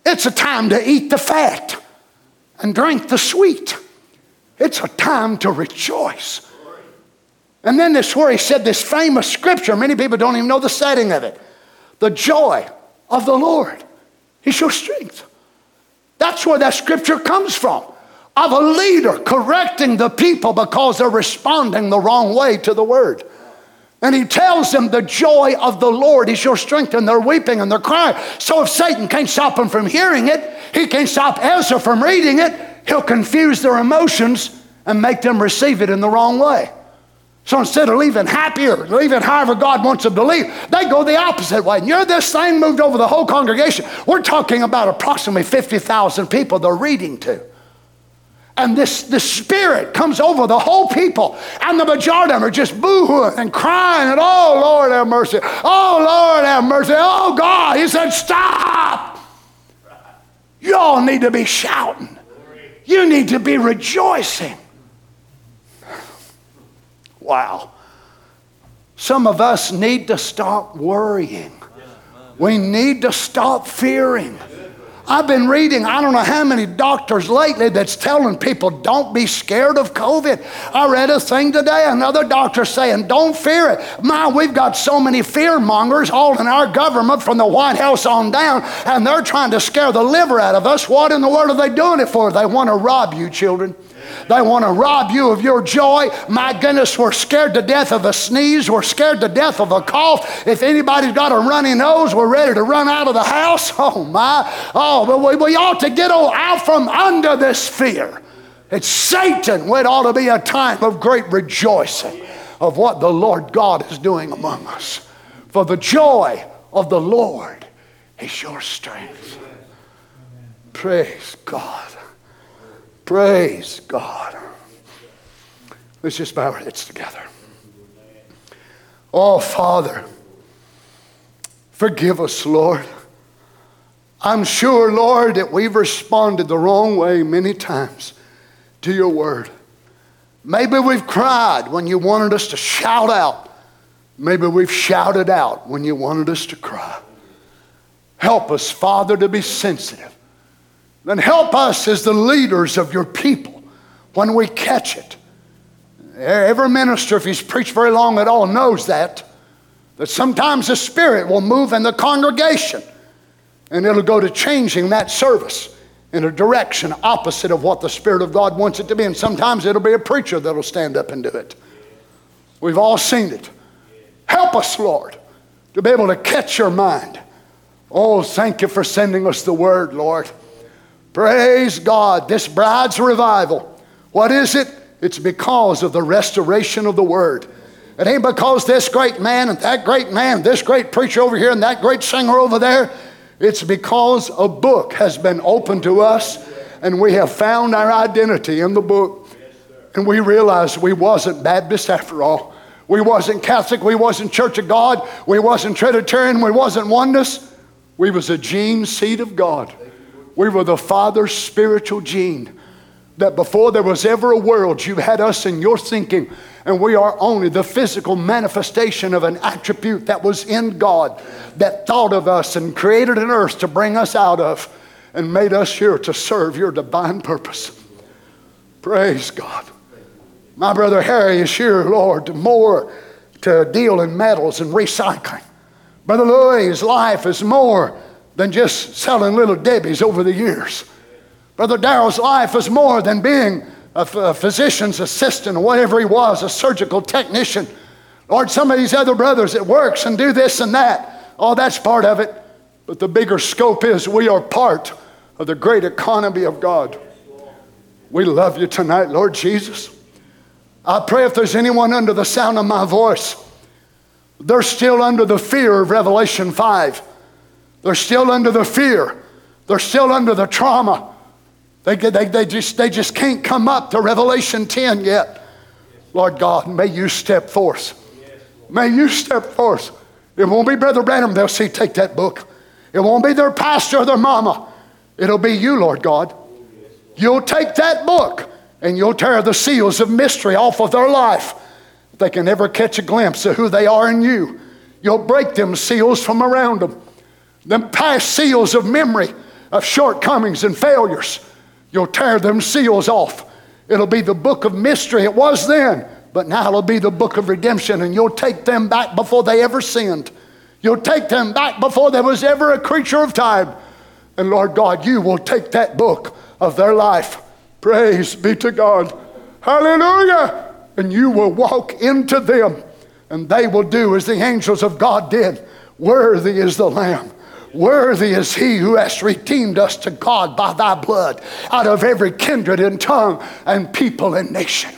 It's a time to eat the fat and drink the sweet. It's a time to rejoice. And then this where he said this famous scripture, many people don't even know the setting of it. The joy of the Lord is your strength. That's where that scripture comes from. of a leader correcting the people because they're responding the wrong way to the word. And he tells them the joy of the Lord is your strength, and they're weeping and they're crying. So if Satan can't stop them from hearing it, he can't stop Ezra from reading it, he'll confuse their emotions and make them receive it in the wrong way. So instead of leaving happier, leaving however God wants them to leave, they go the opposite way. And you're this thing moved over the whole congregation. We're talking about approximately 50,000 people they're reading to. And this spirit comes over the whole people. And the majority of them are just boo-hooing and crying. And oh, Lord, have mercy. Oh, Lord, have mercy. Oh, God. He said, stop. You all need to be shouting. You need to be rejoicing. Wow. Some of us need to stop worrying. We need to stop fearing. I've been reading, I don't know how many doctors lately that's telling people don't be scared of COVID. I read a thing today, another doctor saying don't fear it. My, we've got so many fear mongers all in our government from the White House on down, and they're trying to scare the liver out of us. What in the world are they doing it for? They want to rob you, children. They want to rob you of your joy. My goodness, we're scared to death of a sneeze. We're scared to death of a cough. If anybody's got a runny nose, we're ready to run out of the house. Oh, my. Oh, but we ought to get out from under this fear. It's Satan. It ought to be a time of great rejoicing of what the Lord God is doing among us. For the joy of the Lord is your strength. Praise God. Praise God. Let's just bow our heads together. Oh, Father, forgive us, Lord. I'm sure, Lord, that we've responded the wrong way many times to your word. Maybe we've cried when you wanted us to shout out. Maybe we've shouted out when you wanted us to cry. Help us, Father, to be sensitive. Then help us as the leaders of your people when we catch it. Every minister, if he's preached very long at all, knows that sometimes the Spirit will move in the congregation and it'll go to changing that service in a direction opposite of what the Spirit of God wants it to be. And sometimes it'll be a preacher that'll stand up and do it. We've all seen it. Help us, Lord, to be able to catch your mind. Oh, thank you for sending us the word, Lord. Praise God, this bride's revival. What is it? It's because of the restoration of the word. It ain't because this great man and that great man, this great preacher over here and that great singer over there. It's because a book has been opened to us and we have found our identity in the book. And we realize we wasn't Baptist after all. We wasn't Catholic, we wasn't Church of God, we wasn't Trinitarian, we wasn't Oneness. We was a gene seed of God. We were the Father's spiritual gene. That before there was ever a world, you had us in your thinking, and we are only the physical manifestation of an attribute that was in God, that thought of us and created an earth to bring us out of and made us here to serve your divine purpose. Praise God. My brother Harry is here, Lord, more to deal in metals and recycling. Brother Louis' life is more than just selling little Debbie's over the years. Brother Darrell's life was more than being a physician's assistant or whatever he was, a surgical technician. Lord, some of these other brothers that works and do this and that, oh, that's part of it. But the bigger scope is we are part of the great economy of God. We love you tonight, Lord Jesus. I pray if there's anyone under the sound of my voice, they're still under the fear of Revelation 5. They're still under the fear. They're still under the trauma. They just can't come up to Revelation 10 yet. Lord God, may you step forth. May you step forth. It won't be Brother Branham they'll see take that book. It won't be their pastor or their mama. It'll be you, Lord God. You'll take that book and you'll tear the seals of mystery off of their life. If they can ever catch a glimpse of who they are in you, you'll break them seals from around them. Them past seals of memory of shortcomings and failures. You'll tear them seals off. It'll be the book of mystery. It was then, but now it'll be the book of redemption, and you'll take them back before they ever sinned. You'll take them back before there was ever a creature of time. And Lord God, you will take that book of their life. Praise be to God. Hallelujah. And you will walk into them, and they will do as the angels of God did. Worthy is the Lamb. Worthy is he who has redeemed us to God by thy blood out of every kindred and tongue and people and nation.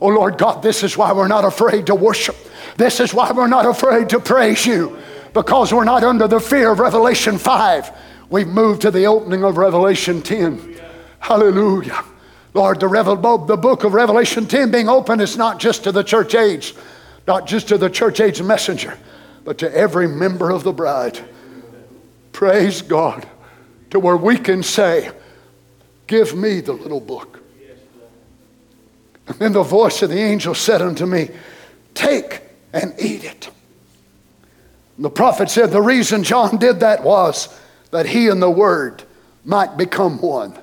Oh Lord God, this is why we're not afraid to worship. This is why we're not afraid to praise you, because we're not under the fear of Revelation 5. We've moved to the opening of Revelation 10. Hallelujah. Lord, the book of Revelation 10 being open is not just to the church age, not just to the church age messenger, but to every member of the bride. Praise God, to where we can say, give me the little book. And then the voice of the angel said unto me, take and eat it. And the prophet said the reason John did that was that he and the Word might become one.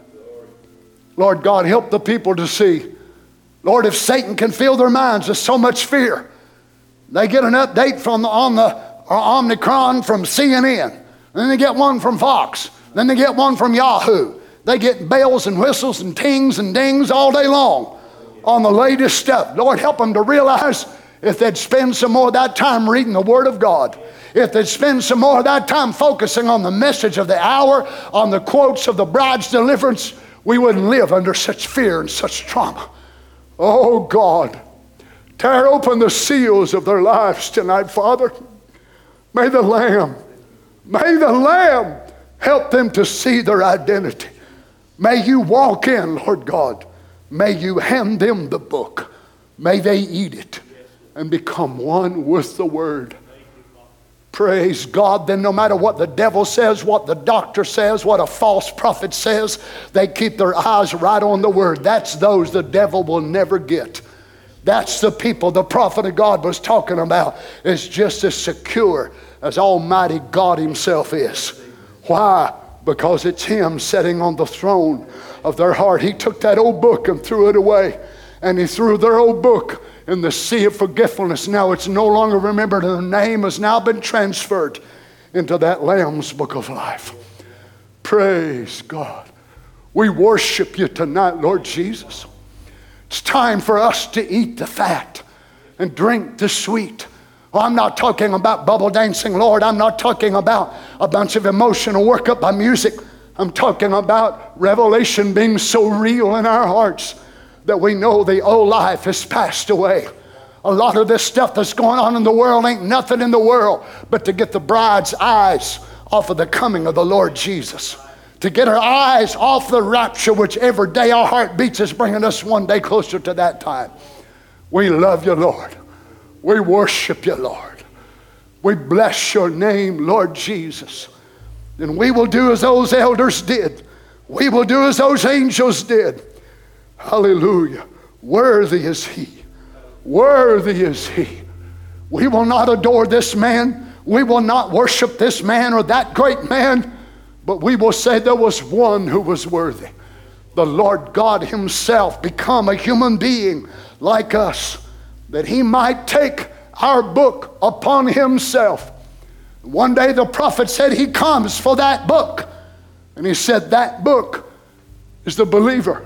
Lord God, help the people to see. Lord, if Satan can fill their minds with so much fear, they get an update on Omicron from CNN, and then they get one from Fox, then they get one from Yahoo. They get bells and whistles and tings and dings all day long on the latest stuff. Lord, help them to realize if they'd spend some more of that time reading the Word of God, if they'd spend some more of that time focusing on the message of the hour, on the quotes of the bride's deliverance, we wouldn't live under such fear and such trauma. Oh God, tear open the seals of their lives tonight, Father. May the Lamb help them to see their identity. May you walk in, Lord God. May you hand them the book. May they eat it and become one with the Word. Praise God. Then no matter what the devil says, what the doctor says, what a false prophet says, they keep their eyes right on the Word. That's those the devil will never get. That's the people the prophet of God was talking about. It's just as secure as Almighty God himself is. Why? Because it's him sitting on the throne of their heart. He took that old book and threw it away. And he threw their old book in the sea of forgetfulness. Now it's no longer remembered, and the name has now been transferred into that Lamb's book of life. Praise God. We worship you tonight, Lord Jesus. It's time for us to eat the fat and drink the sweet. Oh, I'm not talking about bubble dancing, Lord. I'm not talking about a bunch of emotional workup by music. I'm talking about revelation being so real in our hearts that we know the old life has passed away. A lot of this stuff that's going on in the world ain't nothing in the world but to get the bride's eyes off of the coming of the Lord Jesus, to get her eyes off the rapture, which every day our heart beats is bringing us one day closer to that time. We love you, Lord. We worship you, Lord. We bless your name, Lord Jesus. And we will do as those elders did. We will do as those angels did. Hallelujah. Worthy is he. Worthy is he. We will not adore this man. We will not worship this man or that great man, but we will say there was one who was worthy. The Lord God himself become a human being like us, that he might take our book upon himself. One day the prophet said he comes for that book. And he said that book is the believer.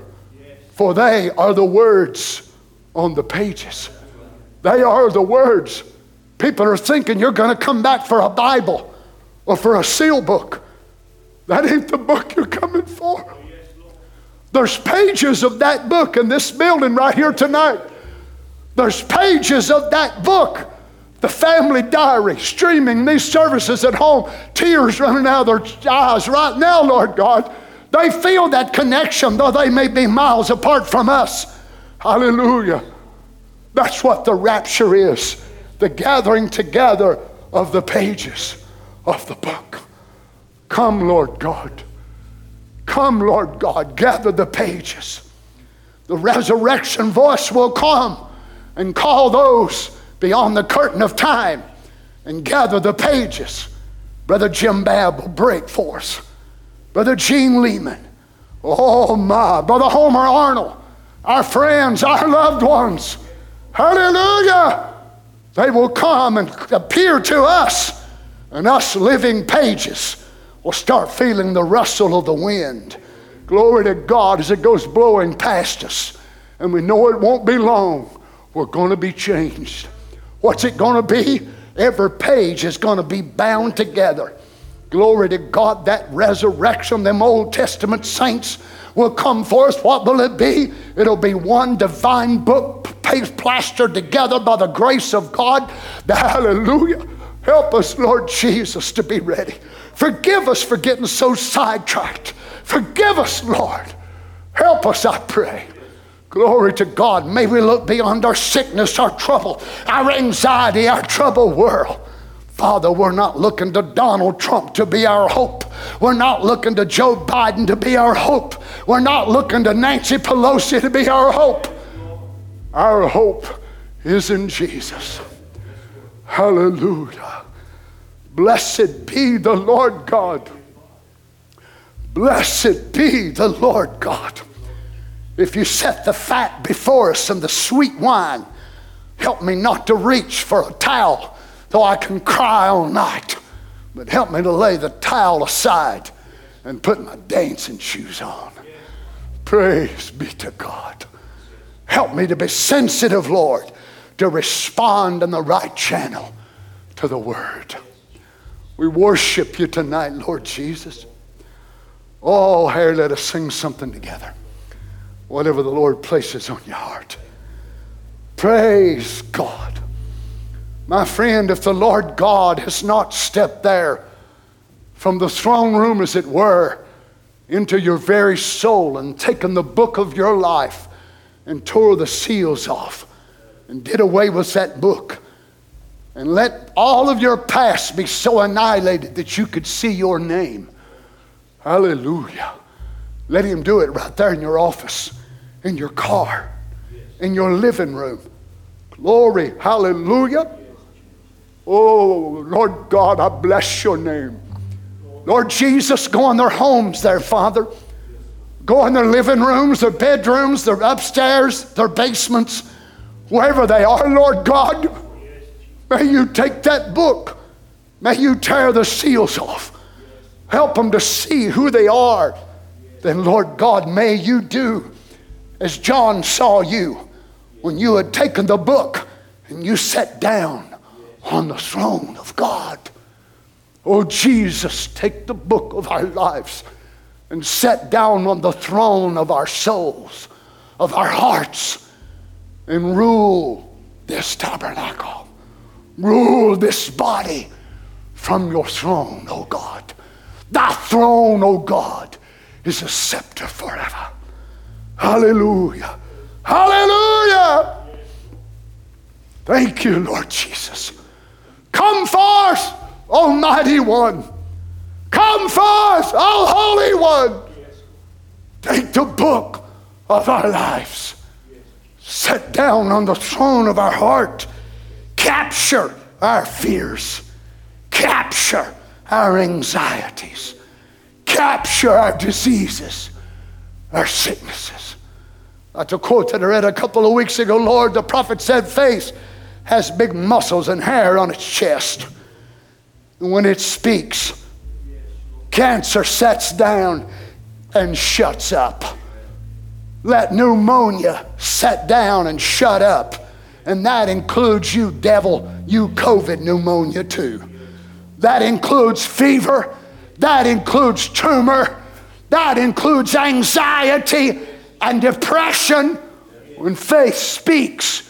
For they are the words on the pages. They are the words. People are thinking you're going to come back for a Bible or for a seal book. That ain't the book you're coming for. There's pages of that book in this building right here tonight. There's pages of that book. The family diary, streaming these services at home, tears running out of their eyes right now, Lord God. They feel that connection, though they may be miles apart from us. Hallelujah. That's what the rapture is, the gathering together of the pages of the book. Come, Lord God. Come, Lord God, gather the pages. The resurrection voice will come and call those beyond the curtain of time and gather the pages. Brother Jim Babb will break for us. Brother Gene Lehman, oh my, Brother Homer Arnold, our friends, our loved ones, hallelujah, they will come and appear to us, and us living pages will start feeling the rustle of the wind Glory to God as it goes blowing past us. And we know it won't be long. We're going to be changed. What's it going to be? Every page is going to be bound together. Glory to God, that resurrection, them Old Testament saints will come forth. What will it be? It'll be one divine book plastered together by the grace of God. The hallelujah. Help us, Lord Jesus, to be ready. Forgive us for getting so sidetracked. Forgive us, Lord. Help us, I pray. Glory to God. May we look beyond our sickness, our trouble, our anxiety, our troubled world. Father, we're not looking to Donald Trump to be our hope. We're not looking to Joe Biden to be our hope. We're not looking to Nancy Pelosi to be our hope. Our hope is in Jesus. Hallelujah. Blessed be the Lord God. Blessed be the Lord God. If you set the fat before us and the sweet wine, help me not to reach for a towel, though I can cry all night. But help me to lay the towel aside and put my dancing shoes on. Praise be to God. Help me to be sensitive, Lord, to respond in the right channel to the word. We worship you tonight, Lord Jesus. Oh, Harry, let us sing something together. Whatever the Lord places on your heart. Praise God. My friend, if the Lord God has not stepped there from the throne room, as it were, into your very soul and taken the book of your life and tore the seals off and did away with that book and let all of your past be so annihilated that you could see your name. Hallelujah. Let him do it right there in your office, in your car, in your living room. Glory, hallelujah. Oh, Lord God, I bless your name. Lord Jesus, go in their homes there, Father. Go in their living rooms, their bedrooms, their upstairs, their basements, wherever they are, Lord God. May you take that book. May you tear the seals off. Help them to see who they are. Then, Lord God, may you do as John saw you when you had taken the book and you sat down on the throne of God. Oh, Jesus, take the book of our lives and sit down on the throne of our souls, of our hearts, and rule this tabernacle. Rule this body from your throne, oh God. Thy throne, oh God, is a scepter forever. Hallelujah. Hallelujah. Thank you, Lord Jesus. Come forth, Almighty One. Come forth, O Holy One. Take the book of our lives. Sit down on the throne of our heart. Capture our fears. Capture our anxieties. Capture our diseases, our sicknesses. That's a quote that I read a couple of weeks ago. Lord, the prophet said, "Faith has big muscles and hair on its chest. And when it speaks, cancer sets down and shuts up. Let pneumonia set down and shut up. And that includes you, devil, you COVID pneumonia too. That includes fever. That includes tumor. That includes anxiety and depression. When faith speaks,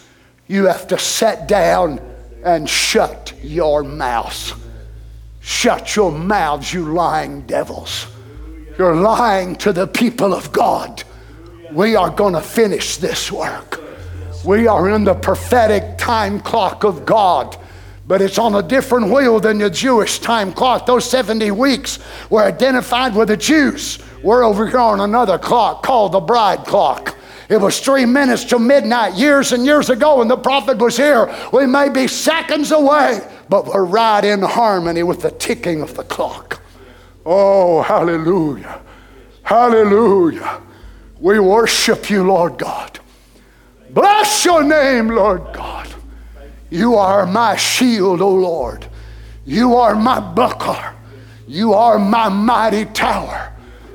you have to sit down and shut your mouth. Shut your mouths, you lying devils. You're lying to the people of God. We are going to finish this work. We are in the prophetic time clock of God. But it's on a different wheel than the Jewish time clock. Those 70 weeks were identified with the Jews. We're over here on another clock called the bride clock. It was 3 minutes to midnight years and years ago when the prophet was here. We may be seconds away, but we're right in harmony with the ticking of the clock. Oh, hallelujah. Hallelujah. We worship you, Lord God. Bless your name, Lord God. You are my shield, O Lord. You are my buckler. You are my mighty tower.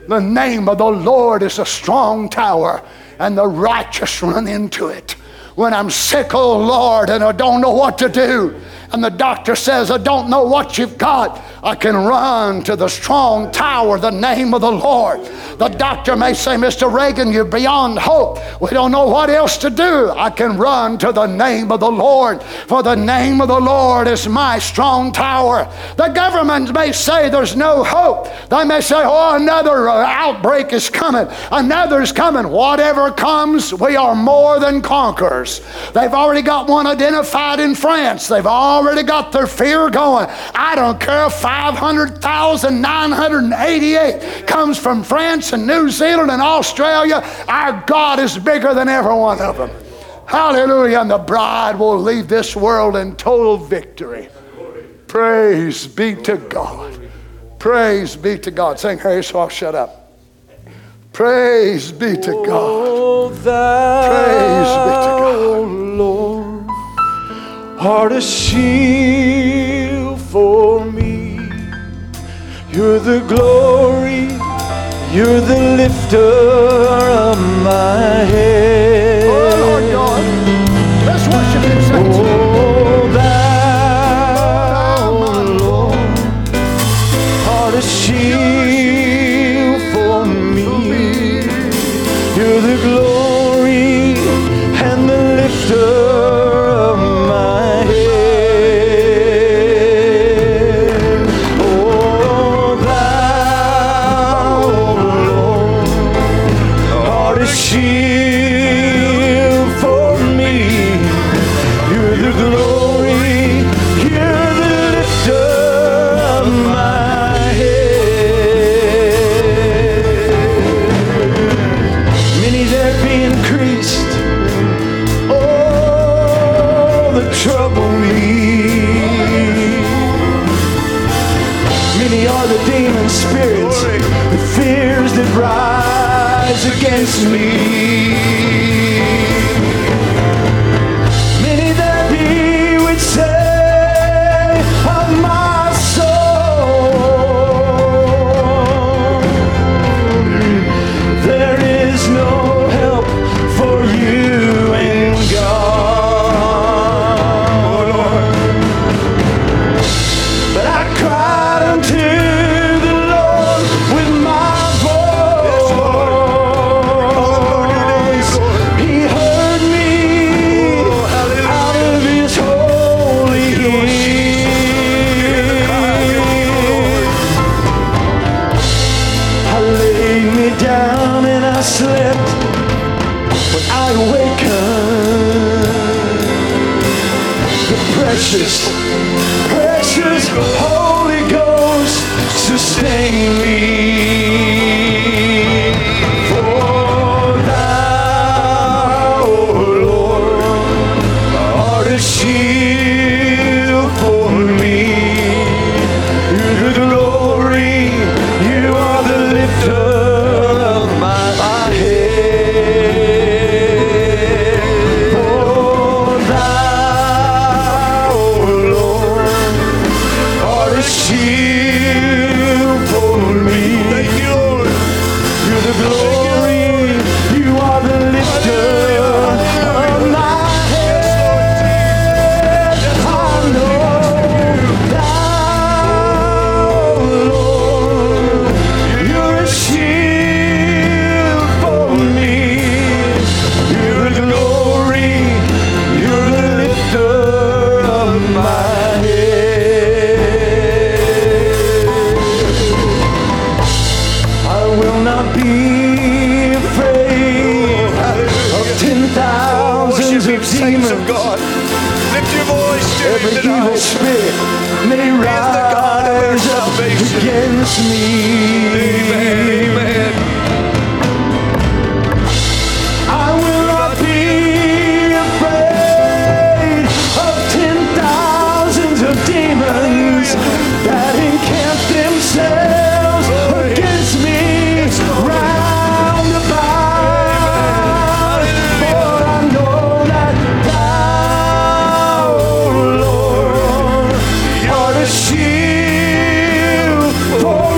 The name of the Lord is a strong tower, and the righteous run into it. When I'm sick, oh Lord, and I don't know what to do, and the doctor says, I don't know what you've got, I can run to the strong tower, the name of the Lord. The doctor may say, Mr. Reagan, you're beyond hope. We don't know what else to do. I can run to the name of the Lord, for the name of the Lord is my strong tower. The government may say there's no hope. They may say, oh, another outbreak is coming. Another's coming. Whatever comes, we are more than conquerors. They've already got one identified in France. They've already got their fear going. I don't care if 500,988 comes from France and New Zealand and Australia. Our God is bigger than every one of them. Hallelujah. And the bride will leave this world in total victory. Praise be to God. Praise be to God. Sing Harry, so I'll shut up. Praise be to God. Oh, thou, praise be to God. Lord, art a shield for me. You're the glory, you're the lifter of my head. Oh, Lord God, let's worship Him. Oh, thou, Lord, art a shield. The glory and the lifter of my head. Oh, thou, Lord, art a shield for me. You're the glory, you're the lifter of my head. Many there be increased, oh, the trouble me. Many are the demon spirits, the fears that rise against me. Many there be which say of my soul, there is no precious, precious Holy Ghost, sustain me. For thou, O Lord, art a shield for me. You're the glory, you are the lifter. Shield for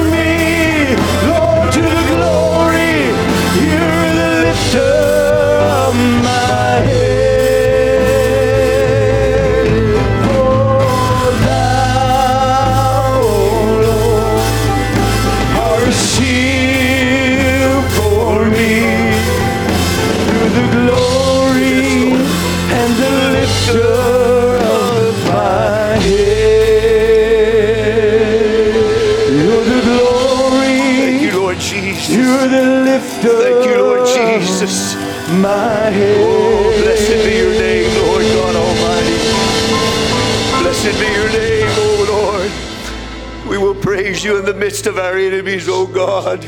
me, Lord, to You in the midst of our enemies, O God.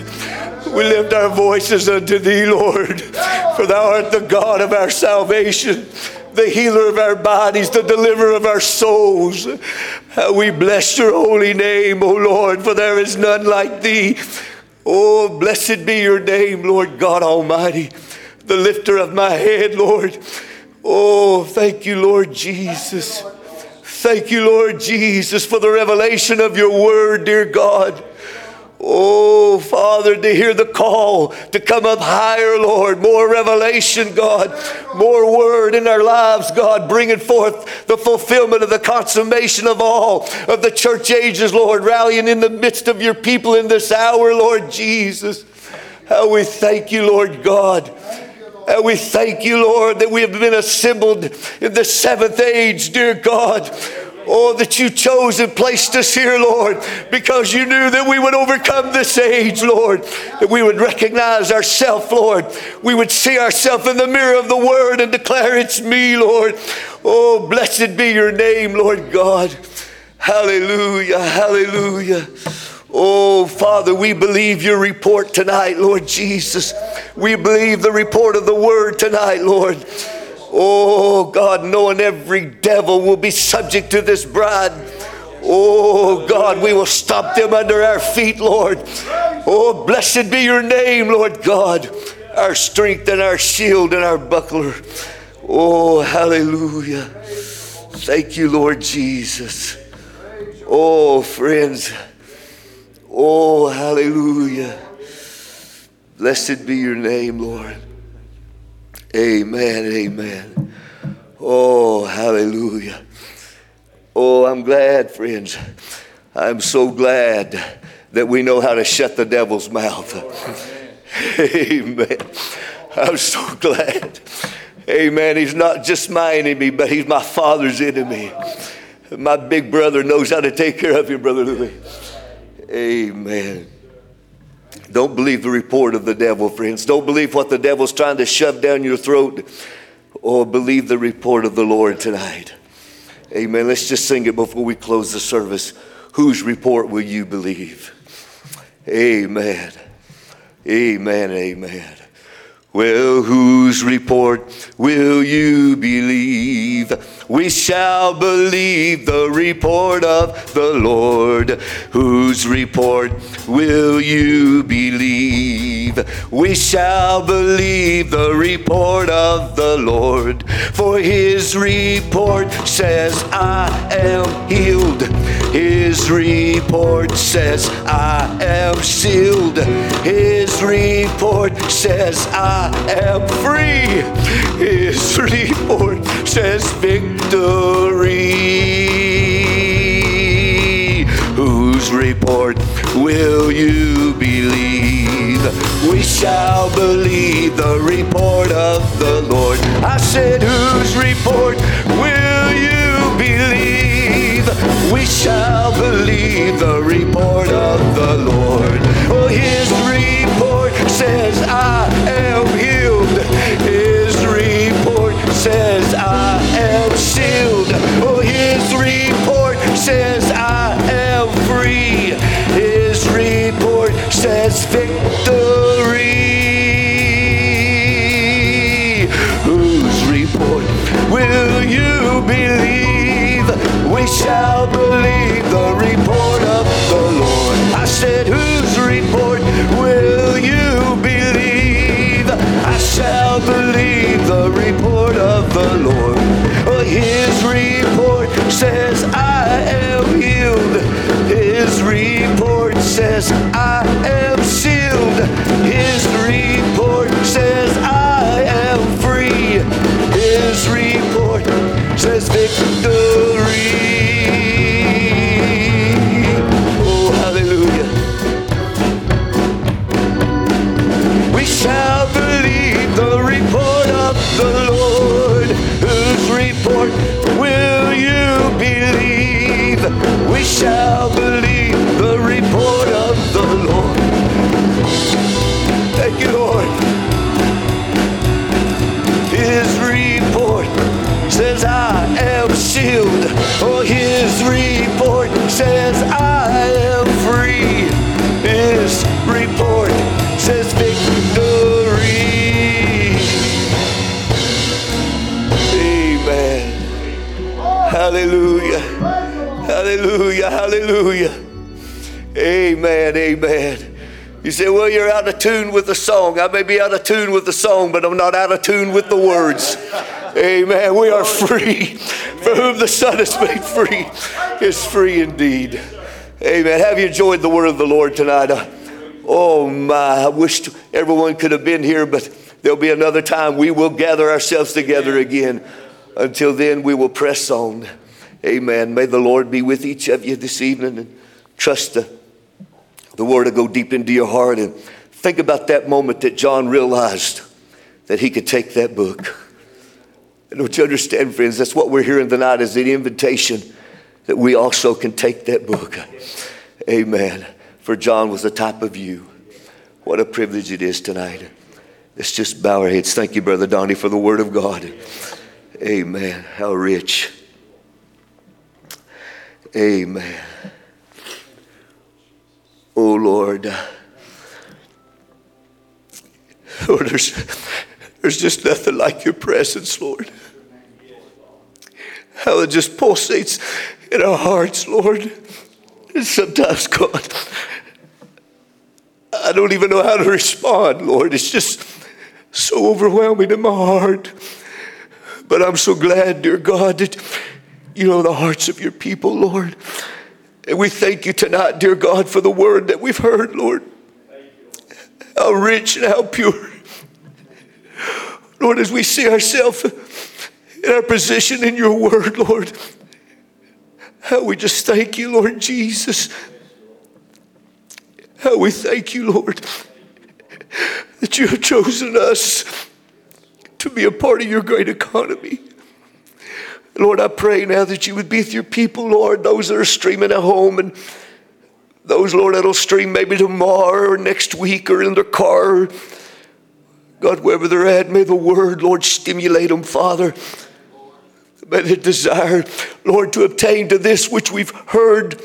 We lift our voices unto thee, Lord, for thou art the God of our salvation, the healer of our bodies, the deliverer of our souls. We bless your holy name, O Lord, for there is none like thee. Oh, blessed be your name, Lord God Almighty, the lifter of my head, Lord. Oh, thank you, Lord Jesus. Thank you, Lord Jesus, for the revelation of your word, dear God. Oh, Father, to hear the call to come up higher, Lord. More revelation, God. More word in our lives, God. Bringing forth the fulfillment of the consummation of all of the church ages, Lord. Rallying in the midst of your people in this hour, Lord Jesus. How we thank you, Lord God. And we thank you, Lord, that we have been assembled in the seventh age, dear God. Oh, that you chose and placed us here, Lord, because you knew that we would overcome this age, Lord, that we would recognize ourselves, Lord. We would see ourselves in the mirror of the Word and declare, it's me, Lord. Oh, blessed be your name, Lord God. Hallelujah, hallelujah. Oh, Father, we believe your report tonight, Lord Jesus. We believe the report of the word tonight, Lord. Oh, God, knowing every devil will be subject to this bride. Oh, God, we will stomp them under our feet, Lord. Oh, blessed be your name, Lord God, our strength and our shield and our buckler. Oh, hallelujah. Thank you, Lord Jesus. Oh, friends. Oh, hallelujah. Blessed be your name, Lord. Amen, amen. Oh, hallelujah. Oh, I'm glad, friends. I'm so glad that we know how to shut the devil's mouth. Amen. I'm so glad. Amen. He's not just my enemy, but he's my father's enemy. My big brother knows how to take care of you, Brother Louis. Amen. Don't believe the report of the devil, friends. Don't believe what the devil's trying to shove down your throat. Or believe the report of the Lord tonight. Amen. Let's just sing it before we close the service. Whose report will you believe? Amen. Amen. Amen. Well, whose report will you believe? We shall believe the report of the Lord. Whose report will you believe? We shall believe the report of the Lord. For his report says, I am healed. His report says, I am sealed. His report says, I am free. His report says victory. Whose report will you believe? We shall believe the report of the Lord. I said, whose report will you believe? We shall believe the report of the Lord. Oh, his report says, I am healed. His report says, I am sealed. Oh, his report says, I am free. His report says, victory. Whose report will you believe? We shall believe the report of the Lord. I said, whose report will you believe? I shall believe the report of the Lord. Oh, his report says, I am healed. His report says, I am sealed. His report says, I am free. His report says, victory. Oh, hallelujah. We shall believe the report of the Lord. Whose report Hallelujah. Hallelujah. Hallelujah. Amen. Amen. You say, well, you're out of tune with the song. I may be out of tune with the song, but I'm not out of tune with the words. Amen. We are free. For whom the Son is made free is free indeed. Amen. Have you enjoyed the word of the Lord tonight? Oh my, I wished everyone could have been here, but there'll be another time we will gather ourselves together again. Until then, we will press on. Amen. May the Lord be with each of you this evening, and trust the word to go deep into your heart, and think about that moment that John realized that he could take that book. And don't you understand, friends, that's what we're hearing tonight is an invitation that we also can take that book. Amen. For John was the type of you. What a privilege it is tonight. Let's just bow our heads. Thank you, Brother Donnie, for the word of God. Amen. How rich. Amen. Oh, Lord. Lord, there's just nothing like your presence, Lord. How it just pulsates in our hearts, Lord. And sometimes, God, I don't even know how to respond, Lord. It's just so overwhelming in my heart. But I'm so glad, dear God, that you know the hearts of your people, Lord. And we thank you tonight, dear God, for the word that we've heard, Lord. How rich and how pure. Lord, as we see ourselves in our position in your word, Lord, how we just thank you, Lord Jesus. How we thank you, Lord, that you have chosen us to be a part of your great economy. Lord, I pray now that you would be with your people, Lord, those that are streaming at home and those, Lord, that will stream maybe tomorrow or next week or in their car. God, wherever they're at, may the word, Lord, stimulate them, Father. May the desire, Lord, to obtain to this which we've heard.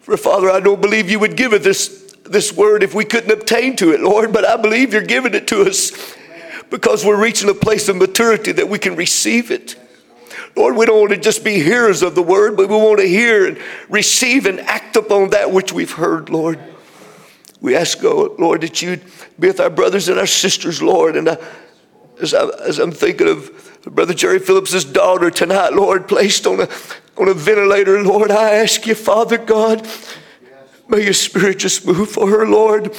For, Father, I don't believe you would give it this word if we couldn't obtain to it, Lord, but I believe you're giving it to us. Because we're reaching a place of maturity that we can receive it. Lord, we don't want to just be hearers of the word, but we want to hear and receive and act upon that which we've heard, Lord. We ask, God, Lord, that you'd be with our brothers and our sisters, Lord. And as I'm thinking of Brother Jerry Phillips' daughter tonight, Lord, placed on a ventilator, Lord, I ask you, Father God, may your spirit just move for her, Lord.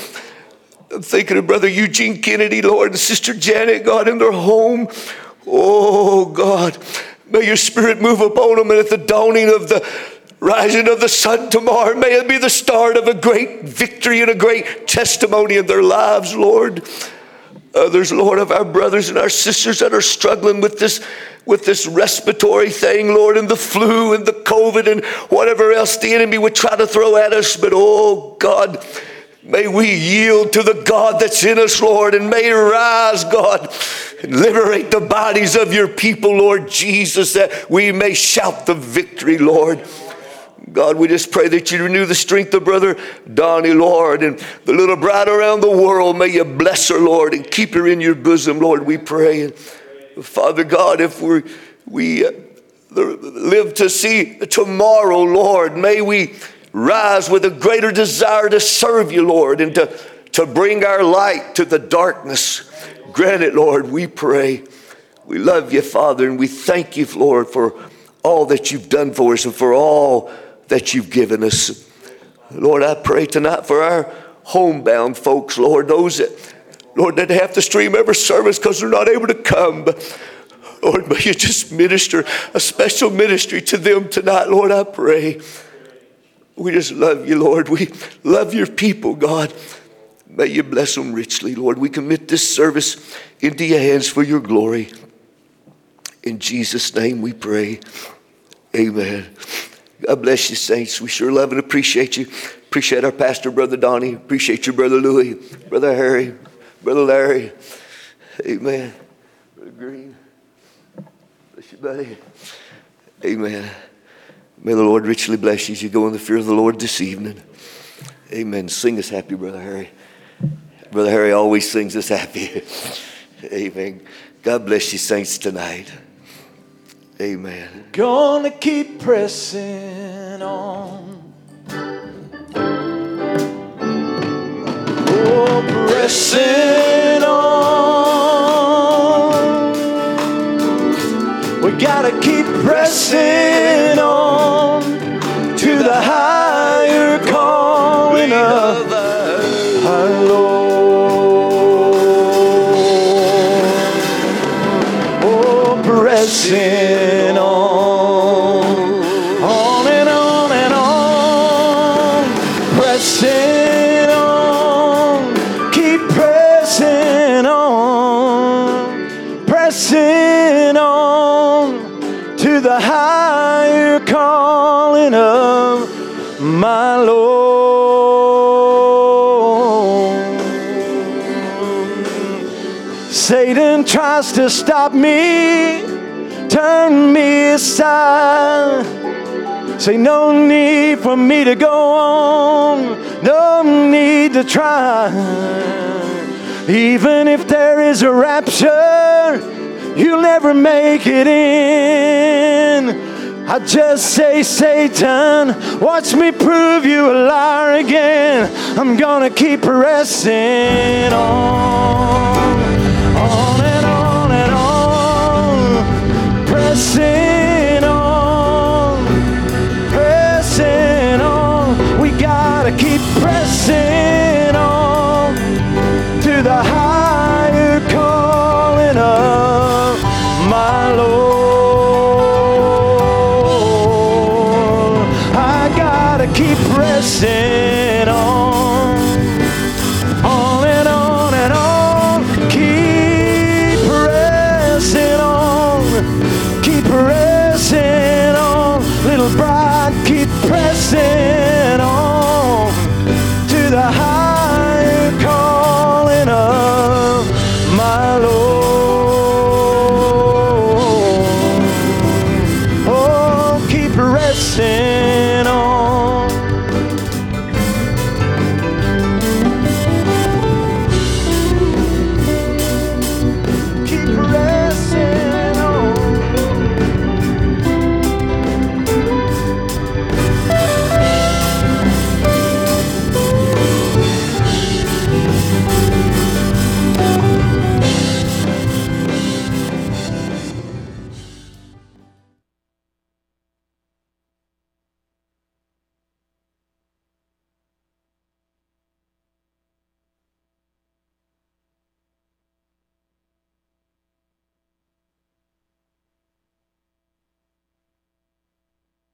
I'm thinking of Brother Eugene Kennedy, Lord, and Sister Janet, God, in their home. Oh, God, may your spirit move upon them. And at the dawning of the rising of the sun tomorrow, may it be the start of a great victory and a great testimony in their lives, Lord. Others, Lord, of our brothers and our sisters that are struggling with this respiratory thing, Lord, and the flu and the COVID and whatever else the enemy would try to throw at us. But, oh, God, may we yield to the God that's in us, Lord, and may arise, God, and liberate the bodies of your people, Lord Jesus, that we may shout the victory, Lord. God, we just pray that you renew the strength of Brother Donnie, Lord, and the little bride around the world. May you bless her, Lord, and keep her in your bosom, Lord, we pray. And Father God, if we live to see tomorrow, Lord, may we rise with a greater desire to serve you, Lord, and to bring our light to the darkness. Grant it, Lord, we pray. We love you, Father, and we thank you, Lord, for all that you've done for us and for all that you've given us. Lord, I pray tonight for our homebound folks, Lord, those that, Lord, that have to stream every service because they're not able to come. Lord, may you just minister a special ministry to them tonight, Lord, I pray. We just love you, Lord. We love your people, God. May you bless them richly, Lord. We commit this service into your hands for your glory. In Jesus' name we pray. Amen. God bless you, saints. We sure love and appreciate you. Appreciate our pastor, Brother Donnie. Appreciate your Brother Louis, Brother Harry, Brother Larry. Amen. Brother Green. Bless you, buddy. Amen. May the Lord richly bless you as you go in the fear of the Lord this evening. Amen. Sing us happy, Brother Harry. Brother Harry always sings us happy. Amen. God bless you, saints, tonight. Amen. Gonna keep pressing on. Oh, pressing on. We gotta keep pressing on to the higher calling of our Lord. Pressing on and on and on, pressing on, keep pressing on, pressing on to the higher calling of my Lord. Satan tries to stop me, turn me aside, say no need for me to go on, no need to try. Even if there is a rapture, you'll never make it in. I just say, Satan, watch me prove you a liar again. I'm gonna keep pressing on and on. Pressing on, pressing on. We gotta keep pressing on to the higher calling of my Lord. I gotta keep pressing on and on and on. Keep pressing on. Keep pressing on, little bride, keep pressing.